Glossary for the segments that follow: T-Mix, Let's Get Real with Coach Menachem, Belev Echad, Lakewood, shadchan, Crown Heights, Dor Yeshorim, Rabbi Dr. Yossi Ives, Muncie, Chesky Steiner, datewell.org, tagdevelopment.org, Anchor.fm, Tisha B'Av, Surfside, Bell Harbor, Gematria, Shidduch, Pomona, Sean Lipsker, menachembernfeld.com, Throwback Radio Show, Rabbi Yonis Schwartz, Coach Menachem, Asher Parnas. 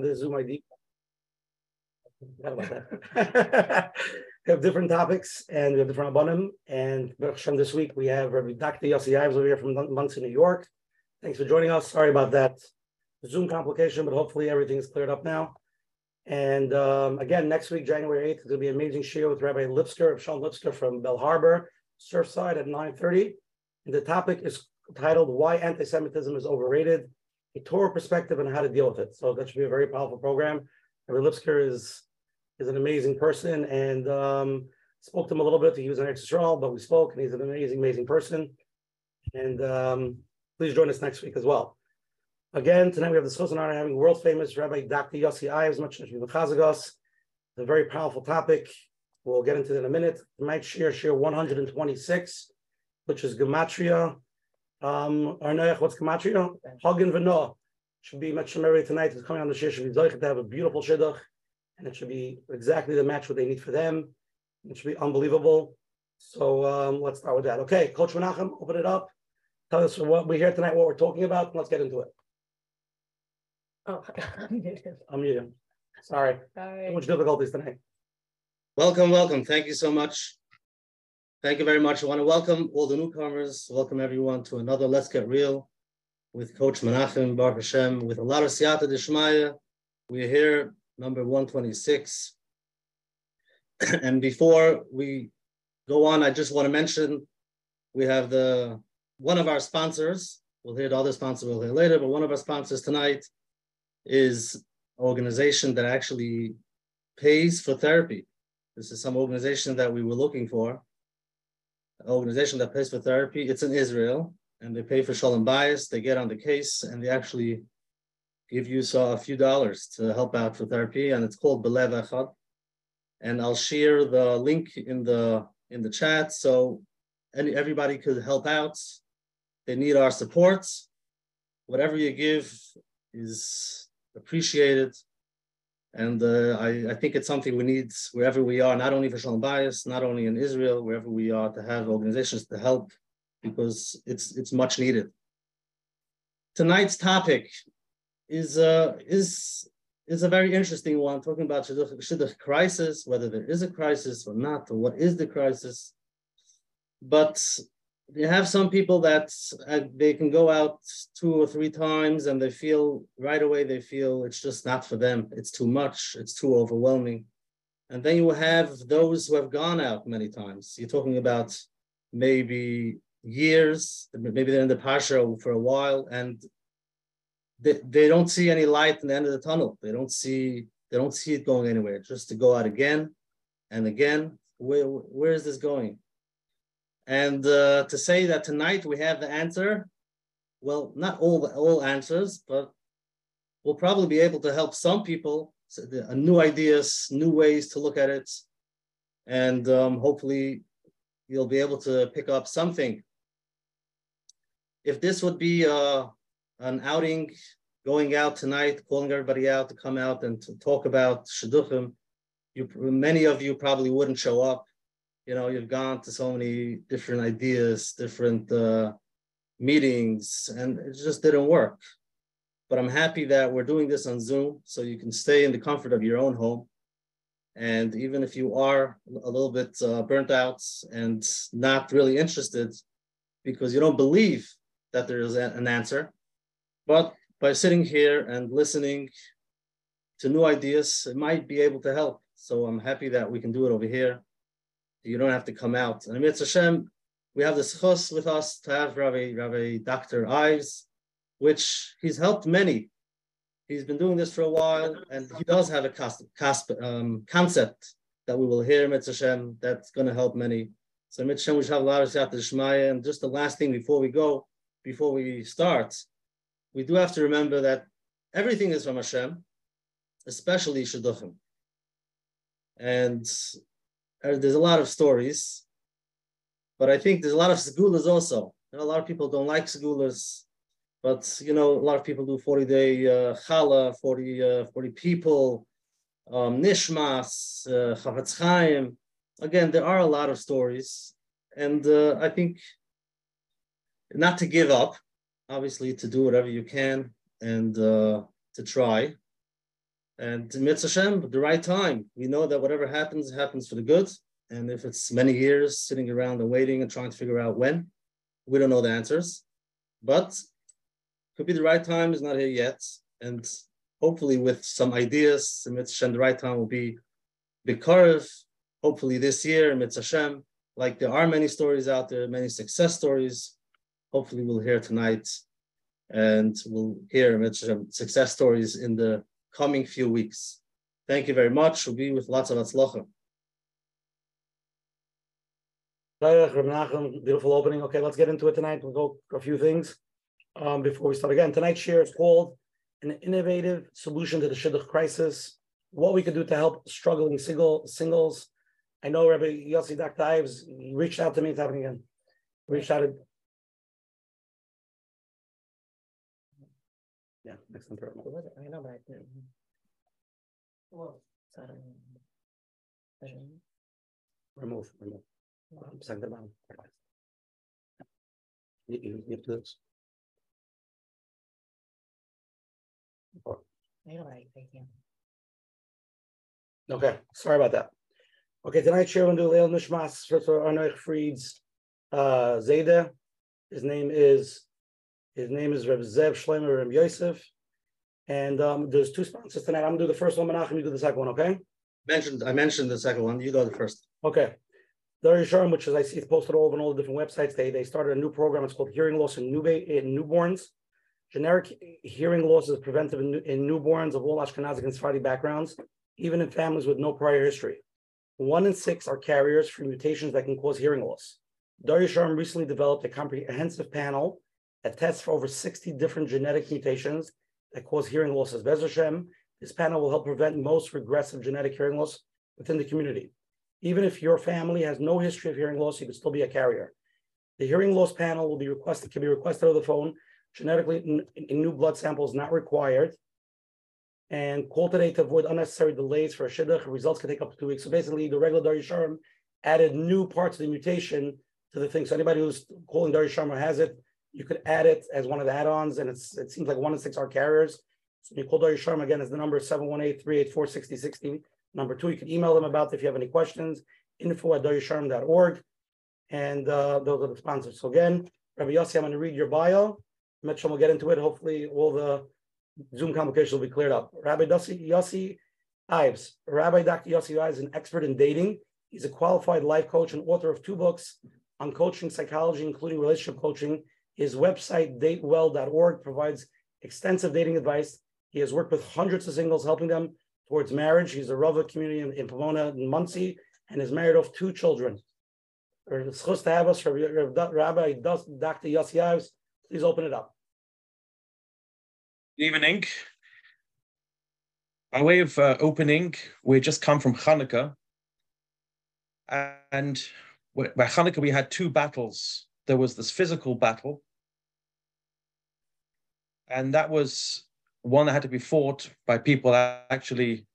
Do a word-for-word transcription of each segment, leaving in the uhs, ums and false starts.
This is my deep. I forgot about that. We have different topics and we have different abonim. And this week we have Rabbi Doctor Yossi Ives over here from Muncie, New York. Thanks for joining us. Sorry about that Zoom complication, but hopefully everything is cleared up now. And um, again, next week, January eighth, it's going to be an amazing shiur with Rabbi Lipsker, Sean Lipsker from Bell Harbor, Surfside at nine thirty. And the topic is titled, Why Anti-Semitism is Overrated, a Torah Perspective on How to Deal with It. So that should be a very powerful program. Rabbi Lipsker is, is an amazing person, and um, spoke to him a little bit. He was in Israel, but we spoke, and he's an amazing, amazing person. And um, please join us next week as well. Again, tonight we have the Schus and honor having world-famous Rabbi Doctor Yossi Ives, much as we It's a very powerful topic. We'll get into it in a minute. Tonight's share, share one hundred twenty-six, which is Gematria. Um, Arnayach, what's Gematria? Hagen V'no. Should be much merry tonight. Who's coming on the share should be Zoichet to have a beautiful Shidduch, and it should be exactly the match what they need for them. It should be unbelievable. So um, let's start with that. Okay, Coach Menachem, open it up. Tell us what we're here tonight, what we're talking about, and let's get into it. Oh, I'm muted. I'm muted. Sorry. Sorry. So much difficulties tonight. Welcome, welcome. Thank you so much. Thank you very much. I want to welcome all the newcomers. Welcome everyone to another Let's Get Real with Coach Menachem, Baruch Hashem, with a lot of siyata d'shmaya. We're here, number one twenty-six. And before we go on, I just want to mention we have the one of our sponsors. We'll hear the other sponsor we'll hear later, but one of our sponsors tonight is an organization that actually pays for therapy. This is some organization that we were looking for, an organization that pays for therapy. It's in Israel, and they pay for Shalom Bias. They get on the case, and they actually give you so, a few dollars to help out for therapy, and it's called Belev Echad. And I'll share the link in the in the chat so any, everybody could help out. They need our support. Whatever you give is appreciated, and uh, I, I think it's something we need wherever we are, not only for Shalom Bias, not only in Israel, wherever we are, to have organizations to help, because it's it's much needed. Tonight's topic is uh, is is a very interesting one, talking about shidduch, shidduch crisis, whether there is a crisis or not, or what is the crisis. But you have some people that uh, they can go out two or three times and they feel right away, they feel it's just not for them. It's too much. It's too overwhelming. And then you have those who have gone out many times. You're talking about maybe years, maybe they're in the parsha for a while, and they, they don't see any light in the end of the tunnel. They don't see, they don't see it going anywhere, just to go out again and again. Where, where is this going? And uh, to say that tonight we have the answer, well, not all all answers, but we'll probably be able to help some people, so the, uh, new ideas, new ways to look at it. And um, hopefully you'll be able to pick up something. If this would be uh, an outing, going out tonight, calling everybody out to come out and to talk about shidduchim, you, many of you probably wouldn't show up. You know, you've gone to so many different ideas, different uh, meetings, and it just didn't work. But I'm happy that we're doing this on Zoom, so you can stay in the comfort of your own home. And even if you are a little bit uh, burnt out and not really interested, because you don't believe that there is an answer, but by sitting here and listening to new ideas, it might be able to help. So I'm happy that we can do it over here. You don't have to come out. And Amirat Hashem, we have this chus with us to have Rabbi, Rabbi Doctor Ives, which he's helped many. He's been doing this for a while, and he does have a cast, cast, um, concept that we will hear, Amirat Hashem, that's going to help many. So Amirat Hashem, we should have a lot of siyata d'shmaya. And just the last thing before we go, before we start, we do have to remember that everything is from Hashem, especially shidduchim. And there's a lot of stories, but I think there's a lot of segulas also. You know, a lot of people don't like segulas, but you know, a lot of people do forty-day uh, challah, forty, uh, forty people, um, nishmas, uh, chavetz chaim. Again, there are a lot of stories, and uh, I think not to give up, obviously to do whatever you can and uh, to try. And Mitzvah Hashem, the right time. We know that whatever happens, happens for the good. And if it's many years sitting around and waiting and trying to figure out when, we don't know the answers. But could be the right time is not here yet. And hopefully with some ideas, Mitzvah Hashem, the right time will be Bikarev. Hopefully this year, Mitzvah Hashem, like there are many stories out there, many success stories. Hopefully we'll hear tonight and we'll hear Mitzvah Hashem success stories in the coming few weeks. Thank you very much. We'll be with lots of atzlocha. Beautiful opening. Okay, let's get into it tonight. We'll go for a few things um, before we start again. Tonight's share is called An Innovative Solution to the Shidduch Crisis, what we could do to help struggling single singles. I know Rabbi Yossi Doctor Ives reached out to me. It's happening again. Reached out to... Yeah, next time. I know, but I didn't. Well, remove, remove. Um, second down. You, you, you have to do this. Oh. Okay, sorry about that. Okay, tonight, share we'll do Leil Nishmas for Arnoich Fried's uh, Zayda. His name is. His name is Reb Zev Shlomo Reb Yosef. And um, there's two sponsors tonight. I'm going to do the first one, Menachem. You do the second one, okay? Mentioned, I mentioned the second one. You do the first. Okay. Dor Yeshorim, which is, I see it's posted all over all the different websites. They, they started a new program. It's called Hearing Loss in, Newba- in Newborns. Generic hearing loss is preventive in, in newborns of all Ashkenazic and Sephardi backgrounds, even in families with no prior history. One in six are carriers for mutations that can cause hearing loss. Dor Yeshorim recently developed a comprehensive panel that tests for over sixty different genetic mutations that cause hearing losses. Bez Hashem, this panel will help prevent most regressive genetic hearing loss within the community. Even if your family has no history of hearing loss, you can still be a carrier. The hearing loss panel will be requested, can be requested over the phone. Genetically, n- n- new blood samples not required. And call today to avoid unnecessary delays for a shidduch. Results can take up to two weeks. So basically, the regular Dor Yeshorim added new parts of the mutation to the thing. So anybody who's calling Dor Yeshorim or has it, you could add it as one of the add-ons, and it's it seems like one in six are carriers. So you call Dor Yeshorim again as the number seven one eight, three eight four, six oh one six. Number two, you can email them about it if you have any questions, info at dor yeshorim dot org. And uh, those are the sponsors. So again, Rabbi Yossi, I'm going to read your bio. Mitchell will get into it. Hopefully all the Zoom complications will be cleared up. Rabbi Yossi Ives. Rabbi Doctor Yossi Ives is an expert in dating. He's a qualified life coach and author of two books on coaching psychology, including relationship coaching. His website, date well dot org, provides extensive dating advice. He has worked with hundreds of singles, helping them towards marriage. He's a Rava community in, in Pomona, in Muncie, and has married off two children. It's chus to have us, Rabbi Doctor Yossi Ives. Please open it up. Good evening. By way of uh, opening, we just come from Hanukkah. And by Hanukkah, we had two battles. There was this physical battle, and that was one that had to be fought by people actually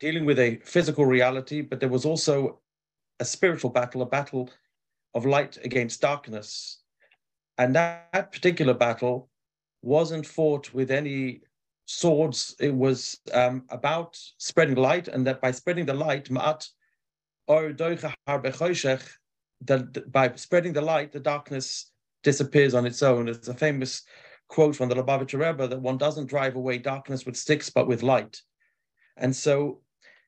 dealing with a physical reality, but there was also a spiritual battle, a battle of light against darkness. And that, that particular battle wasn't fought with any swords. It was um, about spreading light, and that by spreading the light, ma'at or doicha har bechoshech, that by spreading the light, the darkness disappears on its own. It's a famous quote from the Lubavitcher Rebbe that one doesn't drive away darkness with sticks, but with light. And so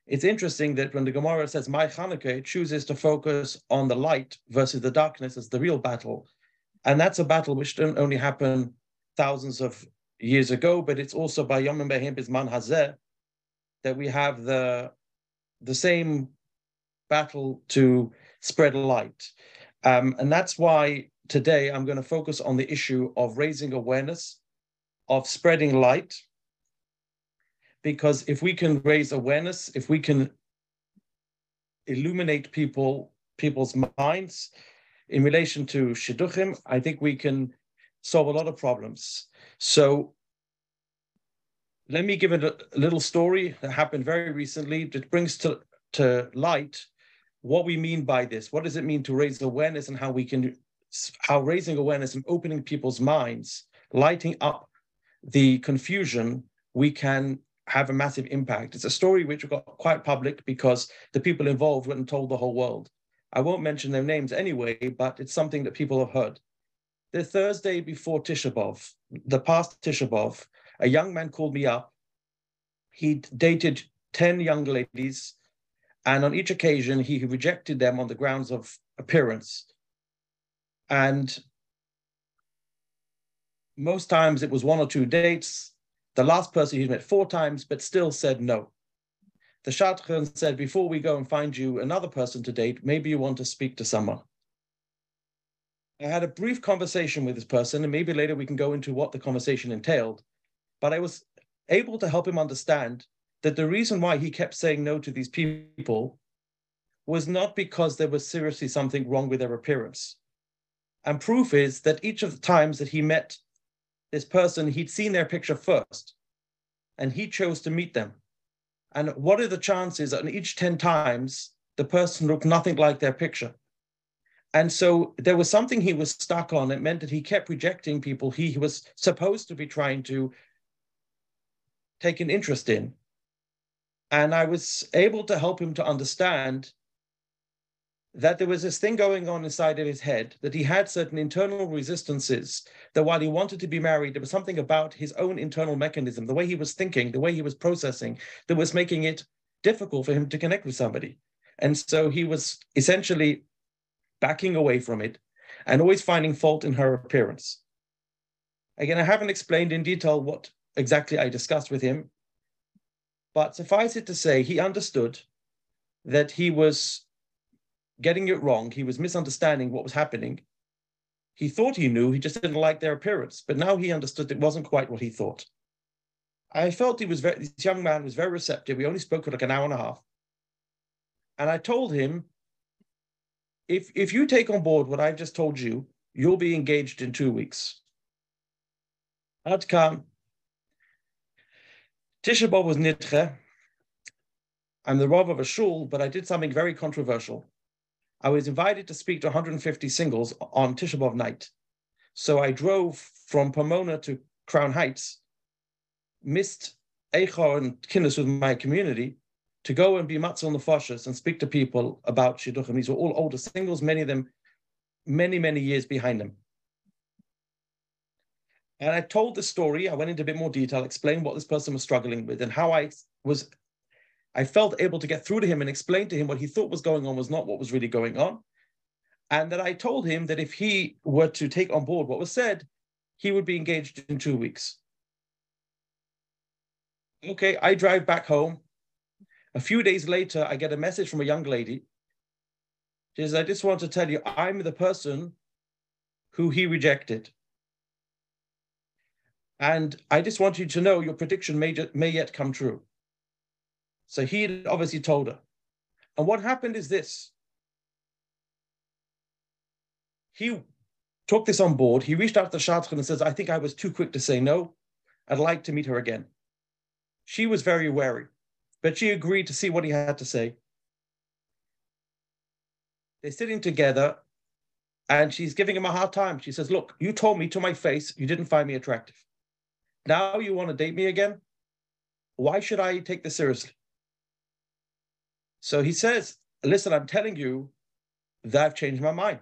it's interesting that when the Gemara says, my Hanukkah, it chooses to focus on the light versus the darkness as the real battle. And that's a battle which didn't only happen thousands of years ago, but it's also by Yom Behim Bizman Hazeh that we have the, the same battle to spread light. Um, and that's why today I'm going to focus on the issue of raising awareness, of spreading light, because if we can raise awareness, if we can illuminate people, people's minds in relation to Shidduchim, I think we can solve a lot of problems. So let me give it a little story that happened very recently that brings to, to light what we mean by this. What does it mean to raise awareness, and how we can, how raising awareness and opening people's minds, lighting up the confusion, we can have a massive impact. It's a story which got quite public because the people involved went and told the whole world. I won't mention their names anyway, but it's something that people have heard. The Thursday before Tisha B'Av, the past Tisha B'Av, a young man called me up. He dated ten young ladies, and on each occasion, he rejected them on the grounds of appearance. And most times it was one or two dates. The last person he'd met four times, but still said no. The Shadchan said, before we go and find you another person to date, maybe you want to speak to someone. I had a brief conversation with this person, and maybe later we can go into what the conversation entailed. But I was able to help him understand that the reason why he kept saying no to these people was not because there was seriously something wrong with their appearance. And proof is that each of the times that he met this person, he'd seen their picture first, and he chose to meet them. And what are the chances that in each ten times, the person looked nothing like their picture? And so there was something he was stuck on. It meant that he kept rejecting people he was supposed to be trying to take an interest in. And I was able to help him to understand that there was this thing going on inside of his head, that he had certain internal resistances, that while he wanted to be married, there was something about his own internal mechanism, the way he was thinking, the way he was processing, that was making it difficult for him to connect with somebody. And so he was essentially backing away from it and always finding fault in her appearance. Again, I haven't explained in detail what exactly I discussed with him, but suffice it to say, he understood that he was getting it wrong. He was misunderstanding what was happening. He thought he knew, he just didn't like their appearance, but now he understood it wasn't quite what he thought. I felt he was very, this young man was very receptive. We only spoke for like an hour and a half. And I told him, if, if you take on board what I've just told you, you'll be engaged in two weeks. I'd come. Tisha B'Av was nidche. I'm the Rav of a shul, but I did something very controversial. I was invited to speak to one hundred fifty singles on Tisha B'Av night. So I drove from Pomona to Crown Heights, missed Eichor and Kinnis with my community to go and be matzil nefashos and speak to people about Shidduch. And these were all older singles, many of them many, many years behind them. And I told the story. I went into a bit more detail, explained what this person was struggling with and how I was, I felt able to get through to him and explain to him what he thought was going on was not what was really going on. And that I told him that if he were to take on board what was said, he would be engaged in two weeks. Okay, I drive back home. A few days later, I get a message from a young lady. She says, I just want to tell you, I'm the person who he rejected. And I just want you to know your prediction may, may yet come true. So he had obviously told her. And what happened is this. He took this on board. He reached out to the Shadchan and says, I think I was too quick to say no. I'd like to meet her again. She was very wary, but she agreed to see what he had to say. They're sitting together and she's giving him a hard time. She says, look, you told me to my face you didn't find me attractive. Now you want to date me again? Why should I take this seriously? So he says, listen, I'm telling you that I've changed my mind.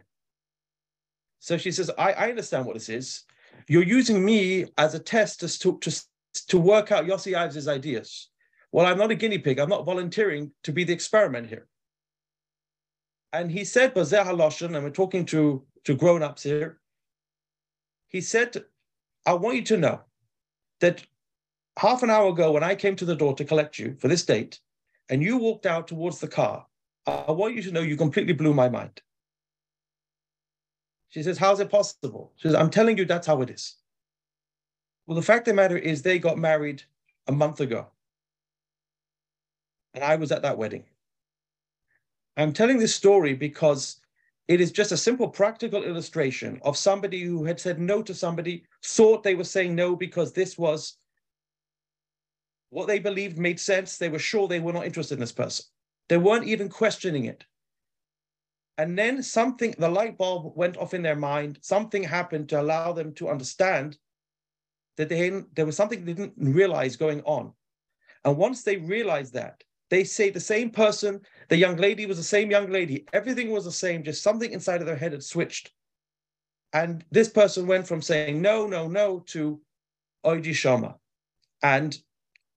So she says, I, I understand what this is. You're using me as a test to, to, to work out Yossi Ives' ideas. Well, I'm not a guinea pig. I'm not volunteering to be the experiment here. And he said, Bazeh HaLoshon, and we're talking to, to grown-ups here. He said, I want you to know that half an hour ago when I came to the door to collect you for this date and you walked out towards the car, I want you to know you completely blew my mind. She says, how's it possible? She says, I'm telling you, that's how it is. Well, the fact of the matter is they got married a month ago and I was at that wedding. I'm telling this story because it is just a simple practical illustration of somebody who had said no to somebody, thought they were saying no because this was what they believed made sense. They were sure they were not interested in this person. They weren't even questioning it. And then something, the light bulb went off in their mind. Something happened to allow them to understand that they, there was something they didn't realize going on. And once they realize that, they say the same person, the young lady was the same young lady. Everything was the same, just something inside of their head had switched. And this person went from saying no, no, no to Oidi Shama. And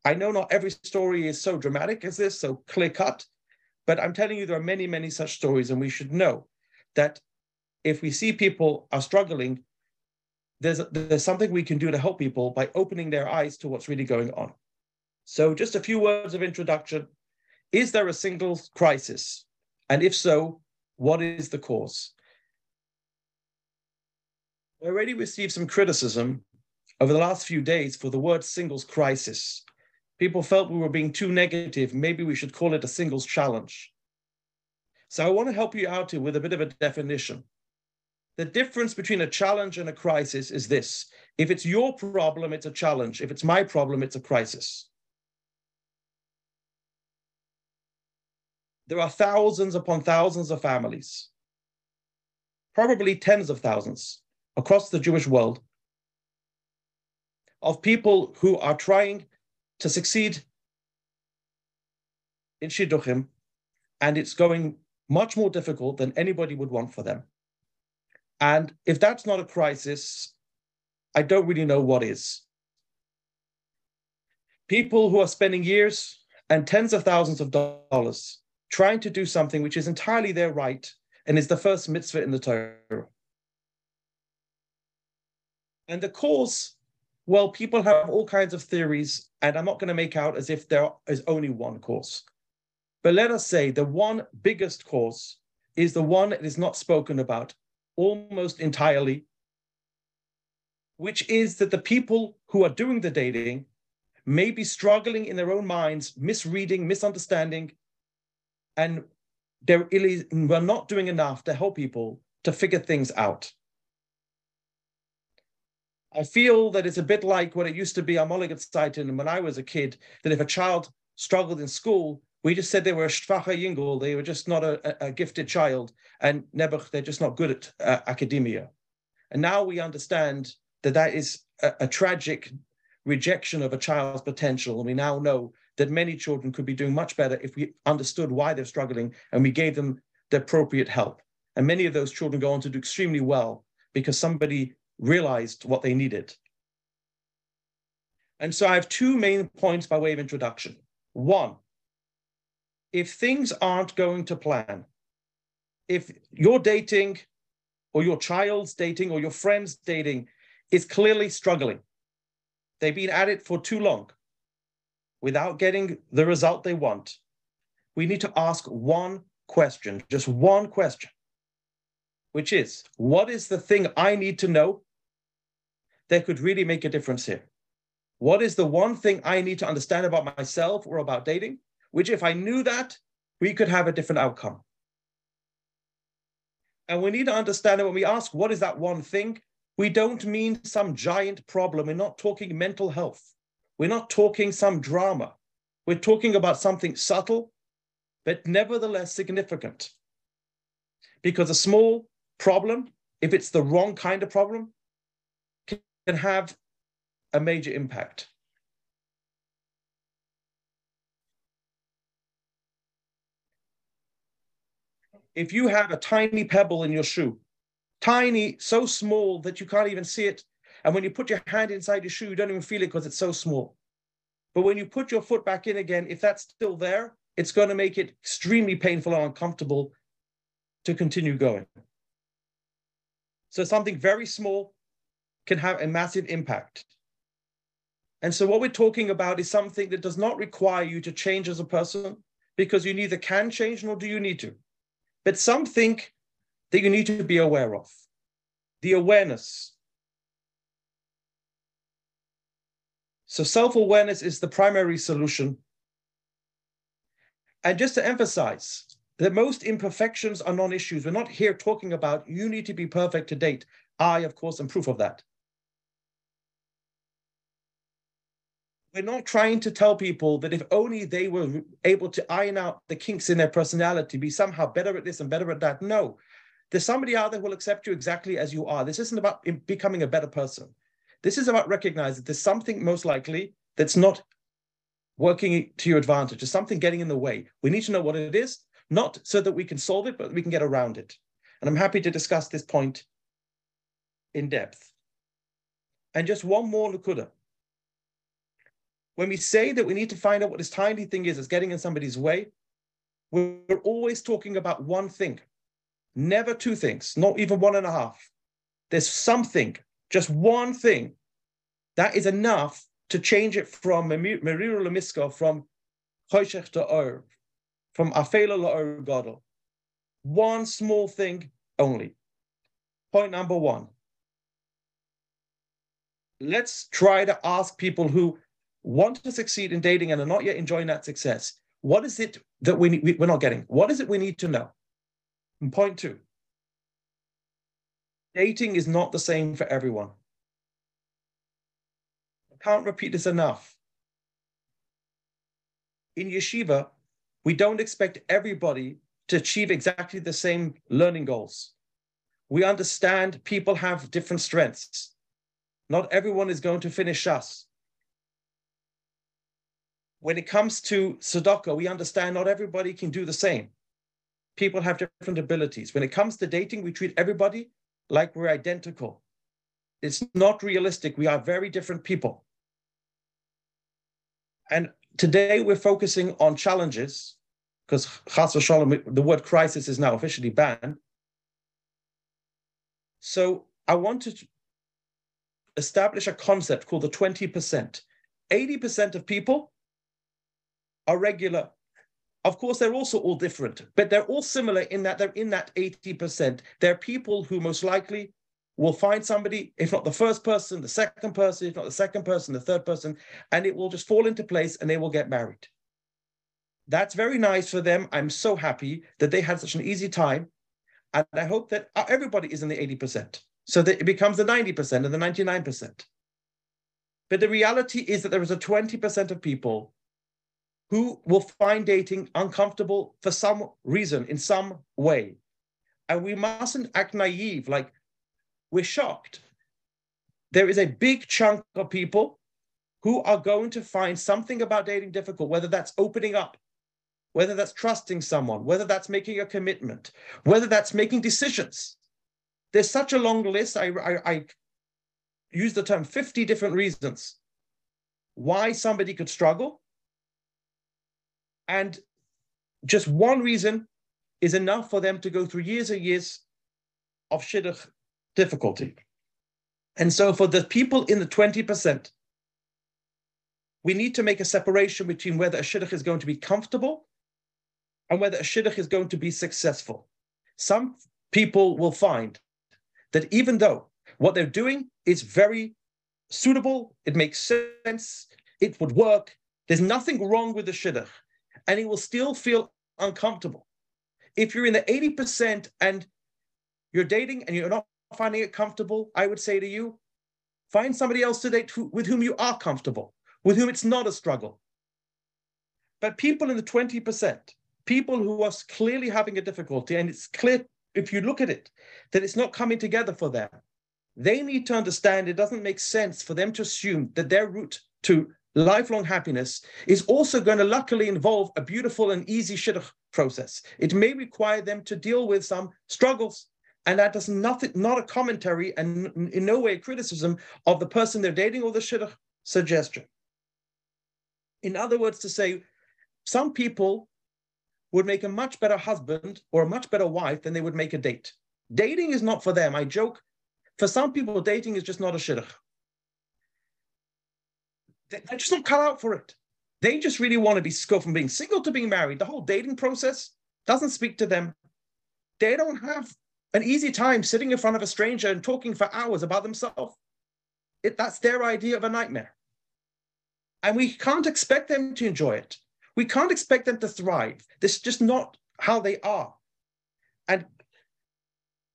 I know not every story is so dramatic as this, so clear cut, but I'm telling you there are many, many such stories, and we should know that if we see people are struggling, there's, there's something we can do to help people by opening their eyes to what's really going on. So just a few words of introduction. Is there a single crisis? And if so, what is the cause? I already received some criticism over the last few days for the word singles crisis. People felt we were being too negative. Maybe we should call it a singles challenge. So I want to help you out here with a bit of a definition. The difference between a challenge and a crisis is this. If it's your problem, it's a challenge. If it's my problem, it's a crisis. There are thousands upon thousands of families, probably tens of thousands across the Jewish world, of people who are trying to succeed in Shidduchim, and it's going much more difficult than anybody would want for them. And if that's not a crisis, I don't really know what is. People who are spending years and tens of thousands of dollars trying to do something which is entirely their right and is the first mitzvah in the Torah. And the cause, well, people have all kinds of theories, and I'm not going to make out as if there is only one cause. But let us say the one biggest cause is the one that is not spoken about almost entirely, which is that the people who are doing the dating may be struggling in their own minds, misreading, misunderstanding, and they're we're not doing enough to help people to figure things out. I feel that it's a bit like what it used to be when I was a kid, that if a child struggled in school, we just said they were a shvacha yingel, they were just not a, a gifted child, and nebuch, they're just not good at uh, academia. And now we understand that that is a, a tragic rejection of a child's potential, and we now know that many children could be doing much better if we understood why they're struggling and we gave them the appropriate help. And many of those children go on to do extremely well because somebody realized what they needed. And so I have two main points by way of introduction. One, if things aren't going to plan, if your dating or your child's dating or your friend's dating is clearly struggling, they've been at it for too long, without getting the result they want, we need to ask one question, just one question, which is, what is the thing I need to know that could really make a difference here? What is the one thing I need to understand about myself or about dating, which if I knew that, we could have a different outcome? And we need to understand that when we ask, what is that one thing, we don't mean some giant problem. We're not talking mental health. We're not talking some drama. We're talking about something subtle, but nevertheless significant. Because a small problem, if it's the wrong kind of problem, can have a major impact. If you have a tiny pebble in your shoe, tiny, so small that you can't even see it, and when you put your hand inside your shoe, you don't even feel it because it's so small. But when you put your foot back in again, if that's still there, it's going to make it extremely painful and uncomfortable to continue going. So something very small can have a massive impact. And so what we're talking about is something that does not require you to change as a person, because you neither can change nor do you need to. But something that you need to be aware of. The awareness. So self-awareness is the primary solution. And just to emphasize that most imperfections are non-issues. We're not here talking about you need to be perfect to date. I, of course, am proof of that. We're not trying to tell people that if only they were able to iron out the kinks in their personality, be somehow better at this and better at that. No, there's somebody out there who will accept you exactly as you are. This isn't about becoming a better person. This is about recognizing there's something most likely that's not working to your advantage? Is something getting in the way? We need to know what it is, not so that we can solve it, but we can get around it. And I'm happy to discuss this point in depth. And just one more nakuda. When we say that we need to find out what this tiny thing is that's getting in somebody's way, we're always talking about one thing, never two things, not even one and a half. There's something, just one thing, that is enough to change it from Merira Lemiska, from Choshech to Or, from Afela La'or Gadol. One small thing only. Point number one. Let's try to ask people who want to succeed in dating and are not yet enjoying that success, what is it that we need, we're not getting? What is it we need to know? And point two. Dating is not the same for everyone. I can't repeat this enough. In yeshiva, we don't expect everybody to achieve exactly the same learning goals. We understand people have different strengths. Not everyone is going to finish Shas. When it comes to tzedakah, we understand not everybody can do the same. People have different abilities. When it comes to dating, we treat everybody like we're identical. It's not realistic. We are very different people. And today we're focusing on challenges because chas v'shalom, the word crisis is now officially banned. So I wanted to establish a concept called the twenty percent. eighty percent of people are regular. Of course, they're also all different, but they're all similar in that they're in that eighty percent. They're people who most likely will find somebody, if not the first person, the second person, if not the second person, the third person, and it will just fall into place and they will get married. That's very nice for them. I'm so happy that they had such an easy time. And I hope that everybody is in the eighty percent so that it becomes the ninety percent and the ninety-nine percent. But the reality is that there is a twenty percent of people who will find dating uncomfortable for some reason, in some way. And we mustn't act naive, like we're shocked. There is a big chunk of people who are going to find something about dating difficult, whether that's opening up, whether that's trusting someone, whether that's making a commitment, whether that's making decisions. There's such a long list. I, I, I use the term fifty different reasons why somebody could struggle. And just one reason is enough for them to go through years and years of shidduch difficulty. And so for the people in the twenty percent, we need to make a separation between whether a shidduch is going to be comfortable and whether a shidduch is going to be successful. Some people will find that even though what they're doing is very suitable, it makes sense, it would work, there's nothing wrong with the shidduch, and it will still feel uncomfortable. If you're in the eighty percent and you're dating and you're not finding it comfortable, I would say to you, find somebody else to date who, with whom you are comfortable, with whom it's not a struggle. But people in the twenty percent, people who are clearly having a difficulty, and it's clear if you look at it, that it's not coming together for them, they need to understand it doesn't make sense for them to assume that their route to lifelong happiness is also going to luckily involve a beautiful and easy shidduch process. It may require them to deal with some struggles, and that is nothing, not a commentary and in no way a criticism of the person they're dating or the shidduch suggestion. In other words, to say, some people would make a much better husband or a much better wife than they would make a date. Dating is not for them. I joke, for some people, dating is just not a shidduch. They're just not cut out for it. They just really want to be go from being single to being married. The whole dating process doesn't speak to them. They don't have an easy time sitting in front of a stranger and talking for hours about themselves. It, that's their idea of a nightmare. And we can't expect them to enjoy it. We can't expect them to thrive. This is just not how they are. And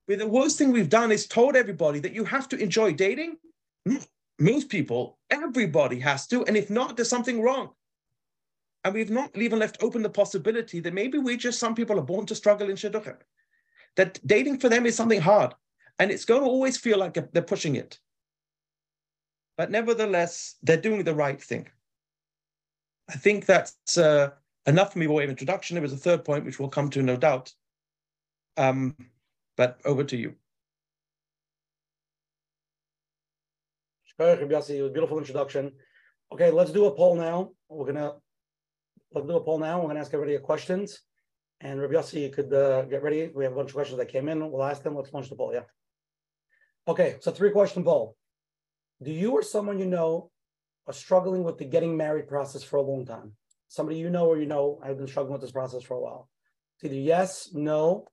the worst thing we've done is told everybody that you have to enjoy dating. Most people, everybody has to. And if not, there's something wrong. And we've not even left open the possibility that maybe we just, some people are born to struggle in shidduchim. That dating for them is something hard. And it's going to always feel like they're pushing it. But nevertheless, they're doing the right thing. I think that's uh, enough for me by way of introduction. There was a third point, which we'll come to, no doubt. Um, but over to you. Beautiful introduction. Okay, let's do a poll now. We're gonna let's do a poll now. We're gonna ask everybody a questions, and Rabbi Yossi, you could uh, get ready. We have a bunch of questions that came in. We'll ask them. Let's launch the poll. Yeah. Okay, so three question poll. Do you or someone you know are struggling with the getting married process for a long time? Somebody you know or you know I've been struggling with this process for a while. It's either yes, no,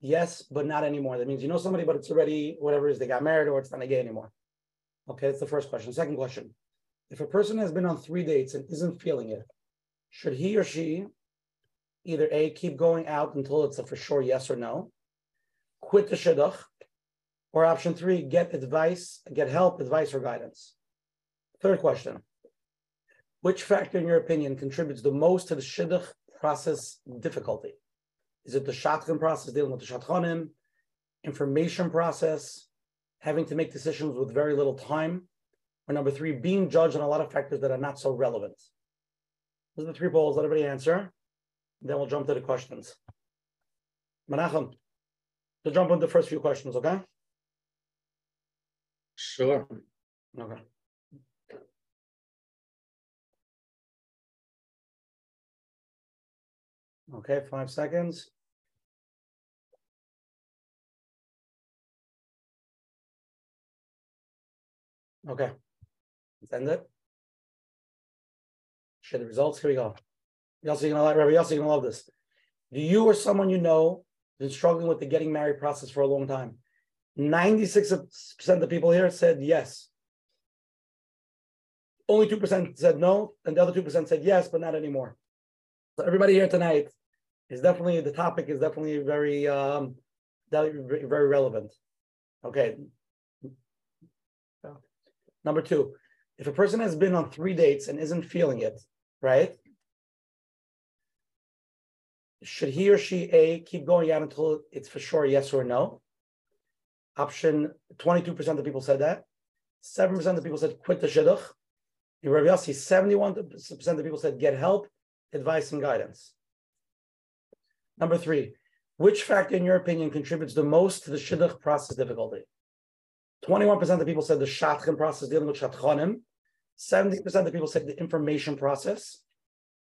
yes, but not anymore. That means you know somebody, but it's already whatever it is, they got married or it's not a gay anymore. Okay, that's the first question. Second question, if a person has been on three dates and isn't feeling it, should he or she either A, keep going out until it's a for sure yes or no, quit the shidduch, or option three, get advice, get help, advice, or guidance? Third question, which factor in your opinion contributes the most to the shidduch process difficulty? Is it the shotgun process, dealing with the shotchanim, information process, having to make decisions with very little time, or number three, being judged on a lot of factors that are not so relevant? Those are the three polls. Let everybody answer. Then we'll jump to the questions. Menachem, we'll jump on the first few questions, okay? Sure. Okay. Okay, five seconds. Okay, let's end it. Share the results. Here we go. Yossi, you're gonna like Rabbi Yossi, you're gonna love this. Do you or someone you know has been struggling with the getting married process for a long time? ninety-six percent of people here said yes. Only two percent said no, and the other two percent said yes, but not anymore. So everybody here tonight is definitely, the topic is definitely very, um, very relevant. Okay. Number two, if a person has been on three dates and isn't feeling it, right? Should he or she, A, keep going out until it's for sure yes or no? Option, twenty-two percent of people said that. seven percent of people said quit the shidduch. In Rabbi Yossi, seventy-one percent of people said get help, advice, and guidance. Number three, which factor, in your opinion, contributes the most to the shidduch process difficulty? twenty-one percent of people said the shadchan process, dealing with shadchanim. seventy percent of people said the information process.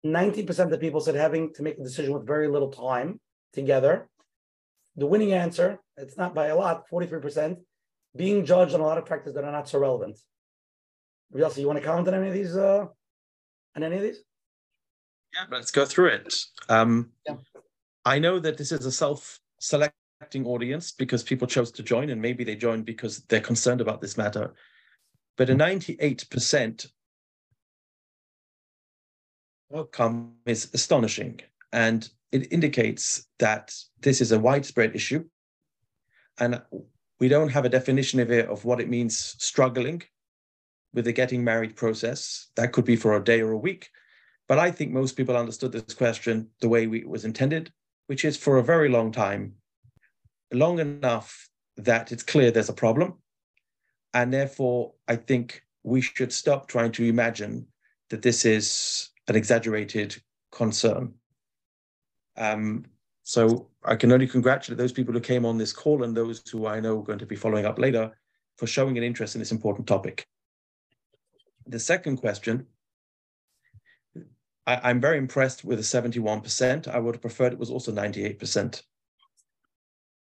ninety percent of people said having to make a decision with very little time together. The winning answer, it's not by a lot, forty-three percent, being judged on a lot of factors that are not so relevant. Yossi, you want to comment on any of these? Uh, on any of these? Yeah, let's go through it. Um, yeah. I know that this is a self-select audience because people chose to join, and maybe they joined because they're concerned about this matter. But a ninety-eight percent outcome is astonishing, and it indicates that this is a widespread issue, and we don't have a definition of it, of what it means struggling with the getting married process. That could be for a day or a week, but I think most people understood this question the way it was intended, which is for a very long time, long enough that it's clear there's a problem. And therefore, I think we should stop trying to imagine that this is an exaggerated concern. Um, so I can only congratulate those people who came on this call and those who I know are going to be following up later for showing an interest in this important topic. The second question, I, I'm very impressed with the seventy-one percent. I would have preferred it was also ninety-eight percent.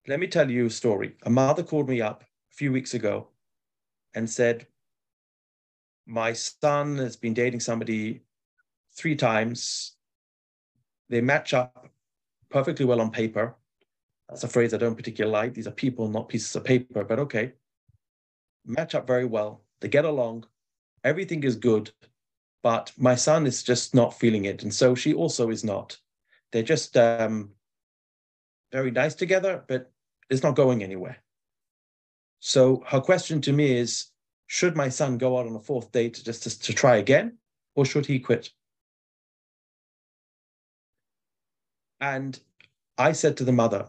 Let me tell you a story. A mother called me up a few weeks ago and said, my son has been dating somebody three times. They match up perfectly well on paper. That's a phrase I don't particularly like. These are people, not pieces of paper, but okay. Match up very well. They get along. Everything is good, but my son is just not feeling it. And so she also is not. They're just um, very nice together, but it's not going anywhere. So her question to me is, should my son go out on a fourth date just to, to try again, or should he quit? And I said to the mother,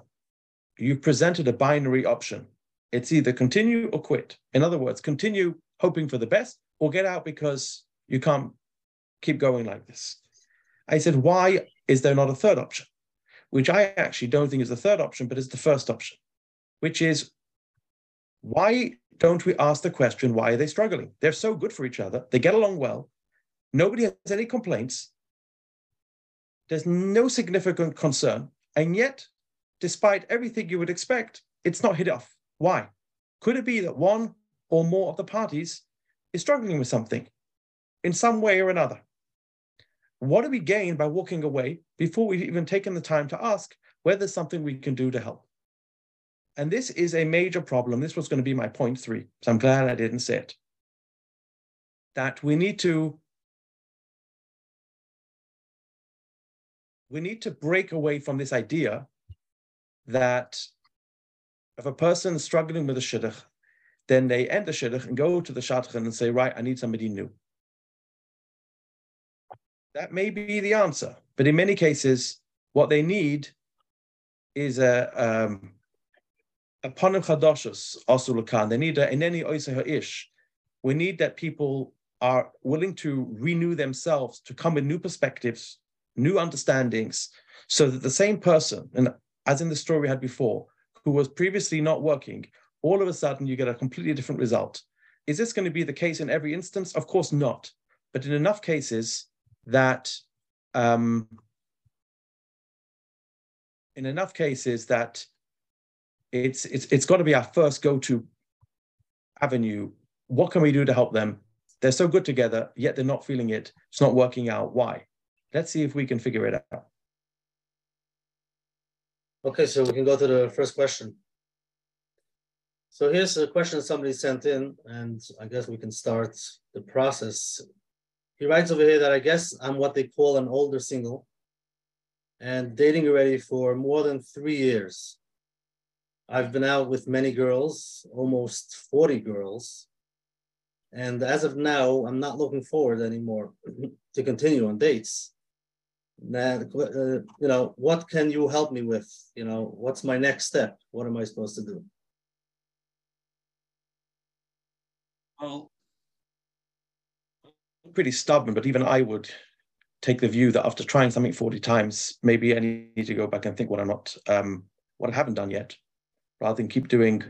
you presented a binary option. It's either continue or quit. In other words, continue hoping for the best, or get out because you can't keep going like this. I said, why is there not a third option? Which I actually don't think is the third option, but is the first option, which is, why don't we ask the question, why are they struggling? They're so good for each other. They get along well. Nobody has any complaints. There's no significant concern. And yet, despite everything you would expect, it's not hit off. Why? Could it be that one or more of the parties is struggling with something in some way or another? What do we gain by walking away before we've even taken the time to ask whether there's something we can do to help? And this is a major problem. This was going to be my point three, so I'm glad I didn't say it. That we need to, we need to break away from this idea that if a person is struggling with a shidduch, then they end the shidduch and go to the shadchan and say, right, I need somebody new. That may be the answer, but in many cases, what they need is a um, a ponim chadashos osulukan. They need a eneni oiseha ish. We need that people are willing to renew themselves, to come with new perspectives, new understandings, so that the same person, and as in the story we had before, who was previously not working, all of a sudden you get a completely different result. Is this going to be the case in every instance? Of course not. But in enough cases that, um, in enough cases that it's it's it's got to be our first go-to avenue. What can we do to help them? They're so good together, yet they're not feeling it. It's not working out. Why? Let's see if we can figure it out. Okay, so we can go to the first question. So here's a question somebody sent in, and I guess we can start the process. He writes over here that I guess I'm what they call an older single and dating already for more than three years. I've been out with many girls, almost forty girls. And as of now, I'm not looking forward anymore to continue on dates. Now, uh, you know, what can you help me with? You know, what's my next step? What am I supposed to do? Well, pretty stubborn, but even I would take the view that after trying something forty times, maybe I need to go back and think what I'm not, um, what I haven't done yet, rather than keep doing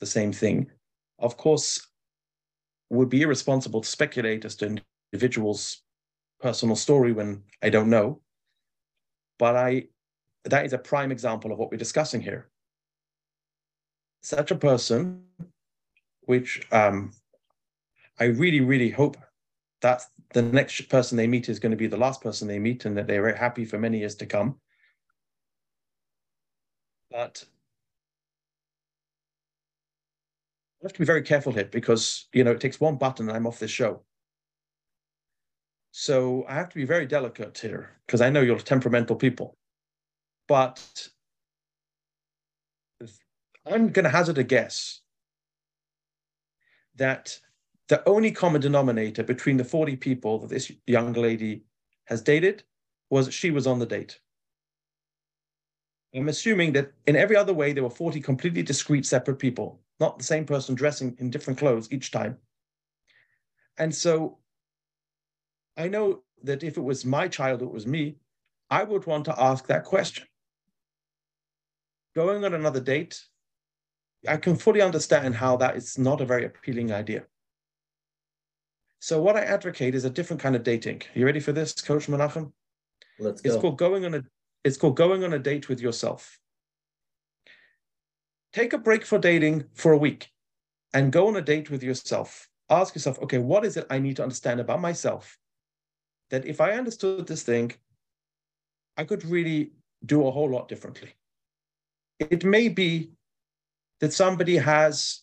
the same thing. Of course, it would be irresponsible to speculate as to individuals' personal story when I don't know. But I, that is a prime example of what we're discussing here. Such a person, which um, I really, really hope that the next person they meet is going to be the last person they meet and that they're very happy for many years to come. But I have to be very careful here because, you know, it takes one button and I'm off this show. So I have to be very delicate here because I know you're temperamental people. But I'm going to hazard a guess that the only common denominator between the forty people that this young lady has dated was that she was on the date. I'm assuming that in every other way, there were forty completely discrete, separate people, not the same person dressing in different clothes each time. And so I know that if it was my child, it was me, I would want to ask that question. Going on another date, I can fully understand how that is not a very appealing idea. So what I advocate is a different kind of dating. Are you ready for this, Coach Menachem? Let's go. It's called going on a, it's called going on a date with yourself. Take a break for dating for a week and go on a date with yourself. Ask yourself, okay, what is it I need to understand about myself? That if I understood this thing, I could really do a whole lot differently. It may be that somebody has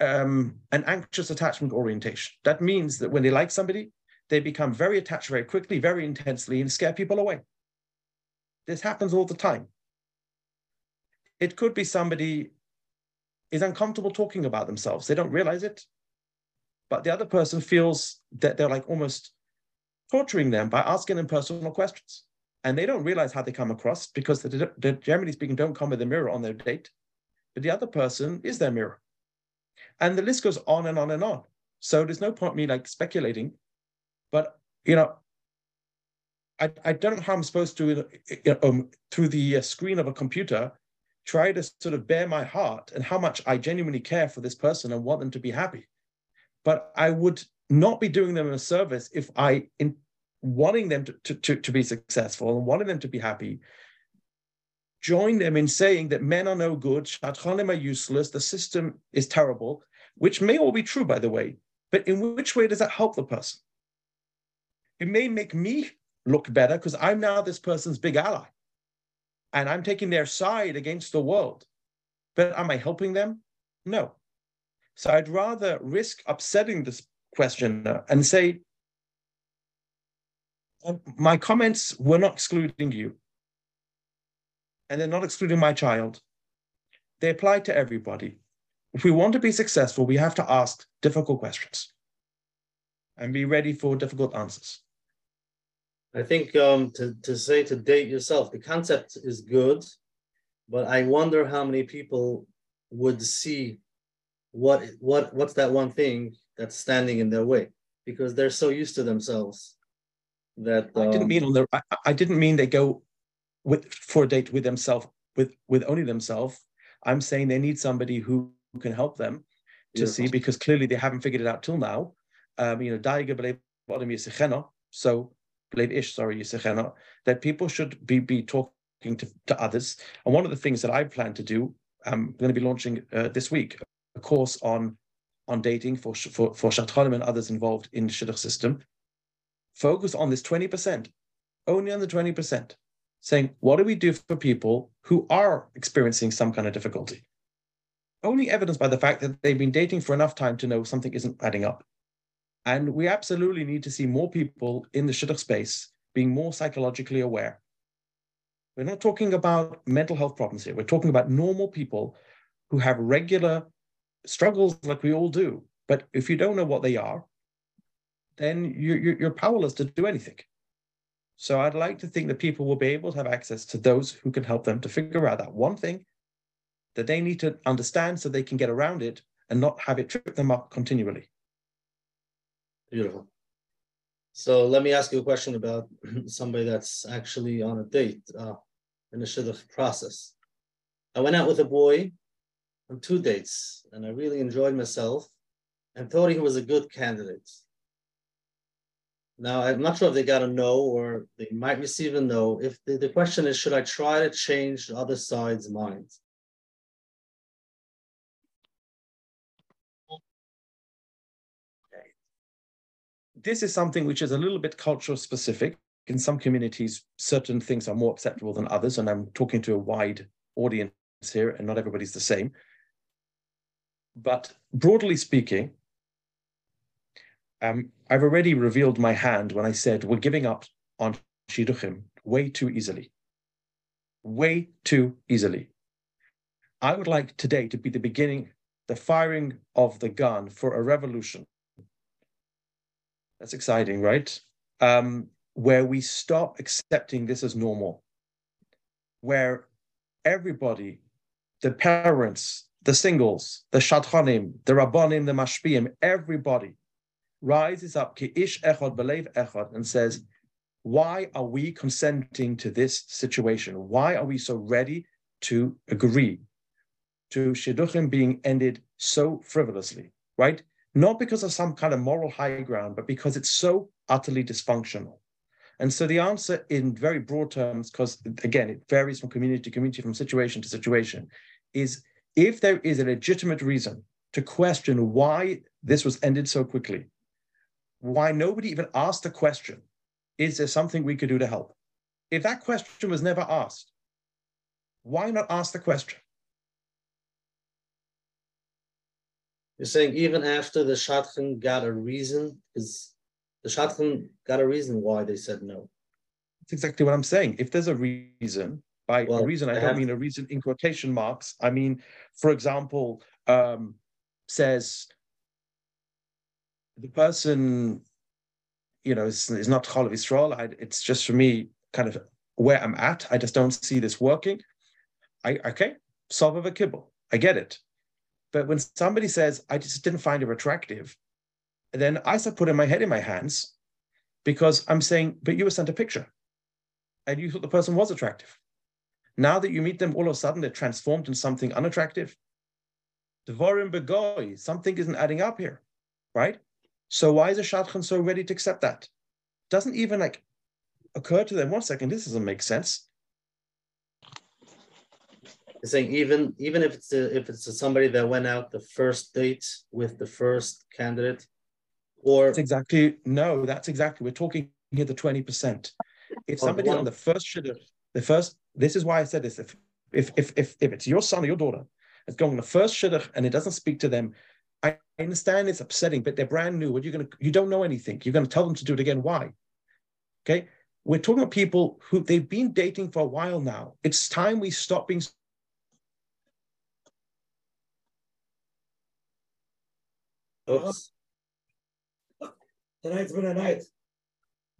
um, an anxious attachment orientation. That means that when they like somebody, they become very attached very quickly, very intensely, and scare people away. This happens all the time. It could be somebody is uncomfortable talking about themselves. They don't realize it, but the other person feels that they're like almost torturing them by asking them personal questions. And they don't realize how they come across because they, they, generally speaking, don't come with a mirror on their date. But the other person is their mirror. And the list goes on and on and on. So there's no point in me like speculating, but you know, I, I don't know how I'm supposed to, you know, um, through the screen of a computer, try to sort of bear my heart and how much I genuinely care for this person and want them to be happy. But I would not be doing them a service if I, in wanting them to, to, to, to be successful and wanting them to be happy, join them in saying that men are no good, shadchanim are useless, the system is terrible, which may all be true, by the way, but in which way does that help the person? It may make me look better because I'm now this person's big ally and I'm taking their side against the world. But am I helping them? No. So I'd rather risk upsetting this questioner and say, my comments were not excluding you. And they're not excluding my child. They apply to everybody. If we want to be successful, we have to ask difficult questions and be ready for difficult answers. I think um, to, to say to date yourself, the concept is good, but I wonder how many people would see what what what's that one thing that's standing in their way, because they're so used to themselves that um, I didn't mean on their, I, I didn't mean they go with for a date with themselves with with only themselves. I'm saying they need somebody who can help them to see, because clearly they haven't figured it out till now. Um, you know, so. Ish, sorry, that people should be, be talking to, to others. And one of the things that I plan to do, I'm going to be launching uh, this week, a course on on dating for for, for Shadchanim and others involved in the Shidduch system. Focus on this twenty percent, only on the twenty percent, saying, what do we do for people who are experiencing some kind of difficulty? Only evidenced by the fact that they've been dating for enough time to know something isn't adding up. And we absolutely need to see more people in the Shidduch space being more psychologically aware. We're not talking about mental health problems here. We're talking about normal people who have regular struggles like we all do. But if you don't know what they are, then you, you, you're powerless to do anything. So I'd like to think that people will be able to have access to those who can help them to figure out that one thing that they need to understand so they can get around it and not have it trip them up continually. Beautiful. So let me ask you a question about somebody that's actually on a date uh, in the Shidduch process. I went out with a boy on two dates, and I really enjoyed myself and thought he was a good candidate. Now, I'm not sure if they got a no or they might receive a no. If the, the question is, should I try to change the other side's mind? This is something which is a little bit cultural specific. In some communities, certain things are more acceptable than others, and I'm talking to a wide audience here, and not everybody's the same. But broadly speaking, um, I've already revealed my hand when I said we're giving up on Shidduchim way too easily, way too easily. I would like today to be the beginning, the firing of the gun for a revolution. That's exciting, right? Um, where we stop accepting this as normal, where everybody, the parents, the singles, the shadchanim, the rabbanim, the mashpiyim, everybody rises up ki ish echad belev echad and says, why are we consenting to this situation? Why are we so ready to agree to shidduchim being ended so frivolously, right? Not because of some kind of moral high ground, but because it's so utterly dysfunctional. And so the answer in very broad terms, because again, it varies from community to community, from situation to situation, is if there is a legitimate reason to question why this was ended so quickly, why nobody even asked the question, is there something we could do to help? If that question was never asked, why not ask the question? You're saying even after the shadchan got a reason, is the shadchan got a reason why they said no? That's exactly what I'm saying. If there's a reason, by well, a reason I, I don't have... mean a reason in quotation marks. I mean, for example, um, says the person, you know, is, is not Chol of Israel. I, it's just for me, kind of where I'm at. I just don't see this working. I okay, solve of a kibble. I get it. But when somebody says, I just didn't find her attractive, then I start putting my head in my hands because I'm saying, but you were sent a picture and you thought the person was attractive. Now that you meet them, all of a sudden they're transformed into something unattractive. Devarim begoi, something isn't adding up here, right? So why is a shadchan so ready to accept that? Doesn't even like occur to them, one second, this doesn't make sense. You're saying even even if it's a, if it's a somebody that went out the first date with the first candidate, or that's exactly no, that's exactly we're talking here the twenty percent. If somebody on the first shidduch, the first this is why I said this. If if if if, if it's your son or your daughter that's going on the first shidduch and it doesn't speak to them, I understand it's upsetting, but they're brand new. What you're gonna you don't know anything. You're gonna tell them to do it again. Why? Okay, we're talking about people who they've been dating for a while now. It's time we stop being Oops. Tonight's been a night.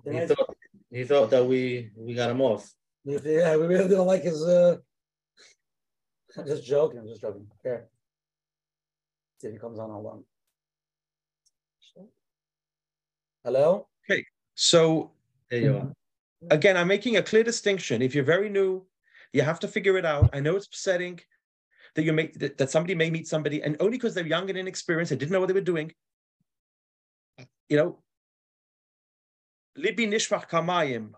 He thought, he thought that we, we got him off. Yeah, we really didn't like his... Uh... I'm just joking. I'm just joking. Here. See if he comes on how long. Hello? Okay. So, there you are. Again, I'm making a clear distinction. If you're very new, you have to figure it out. I know it's upsetting. That you make that, that somebody may meet somebody, and only because they're young and inexperienced, they didn't know what they were doing. You know, Libi Nishvach Kamayim.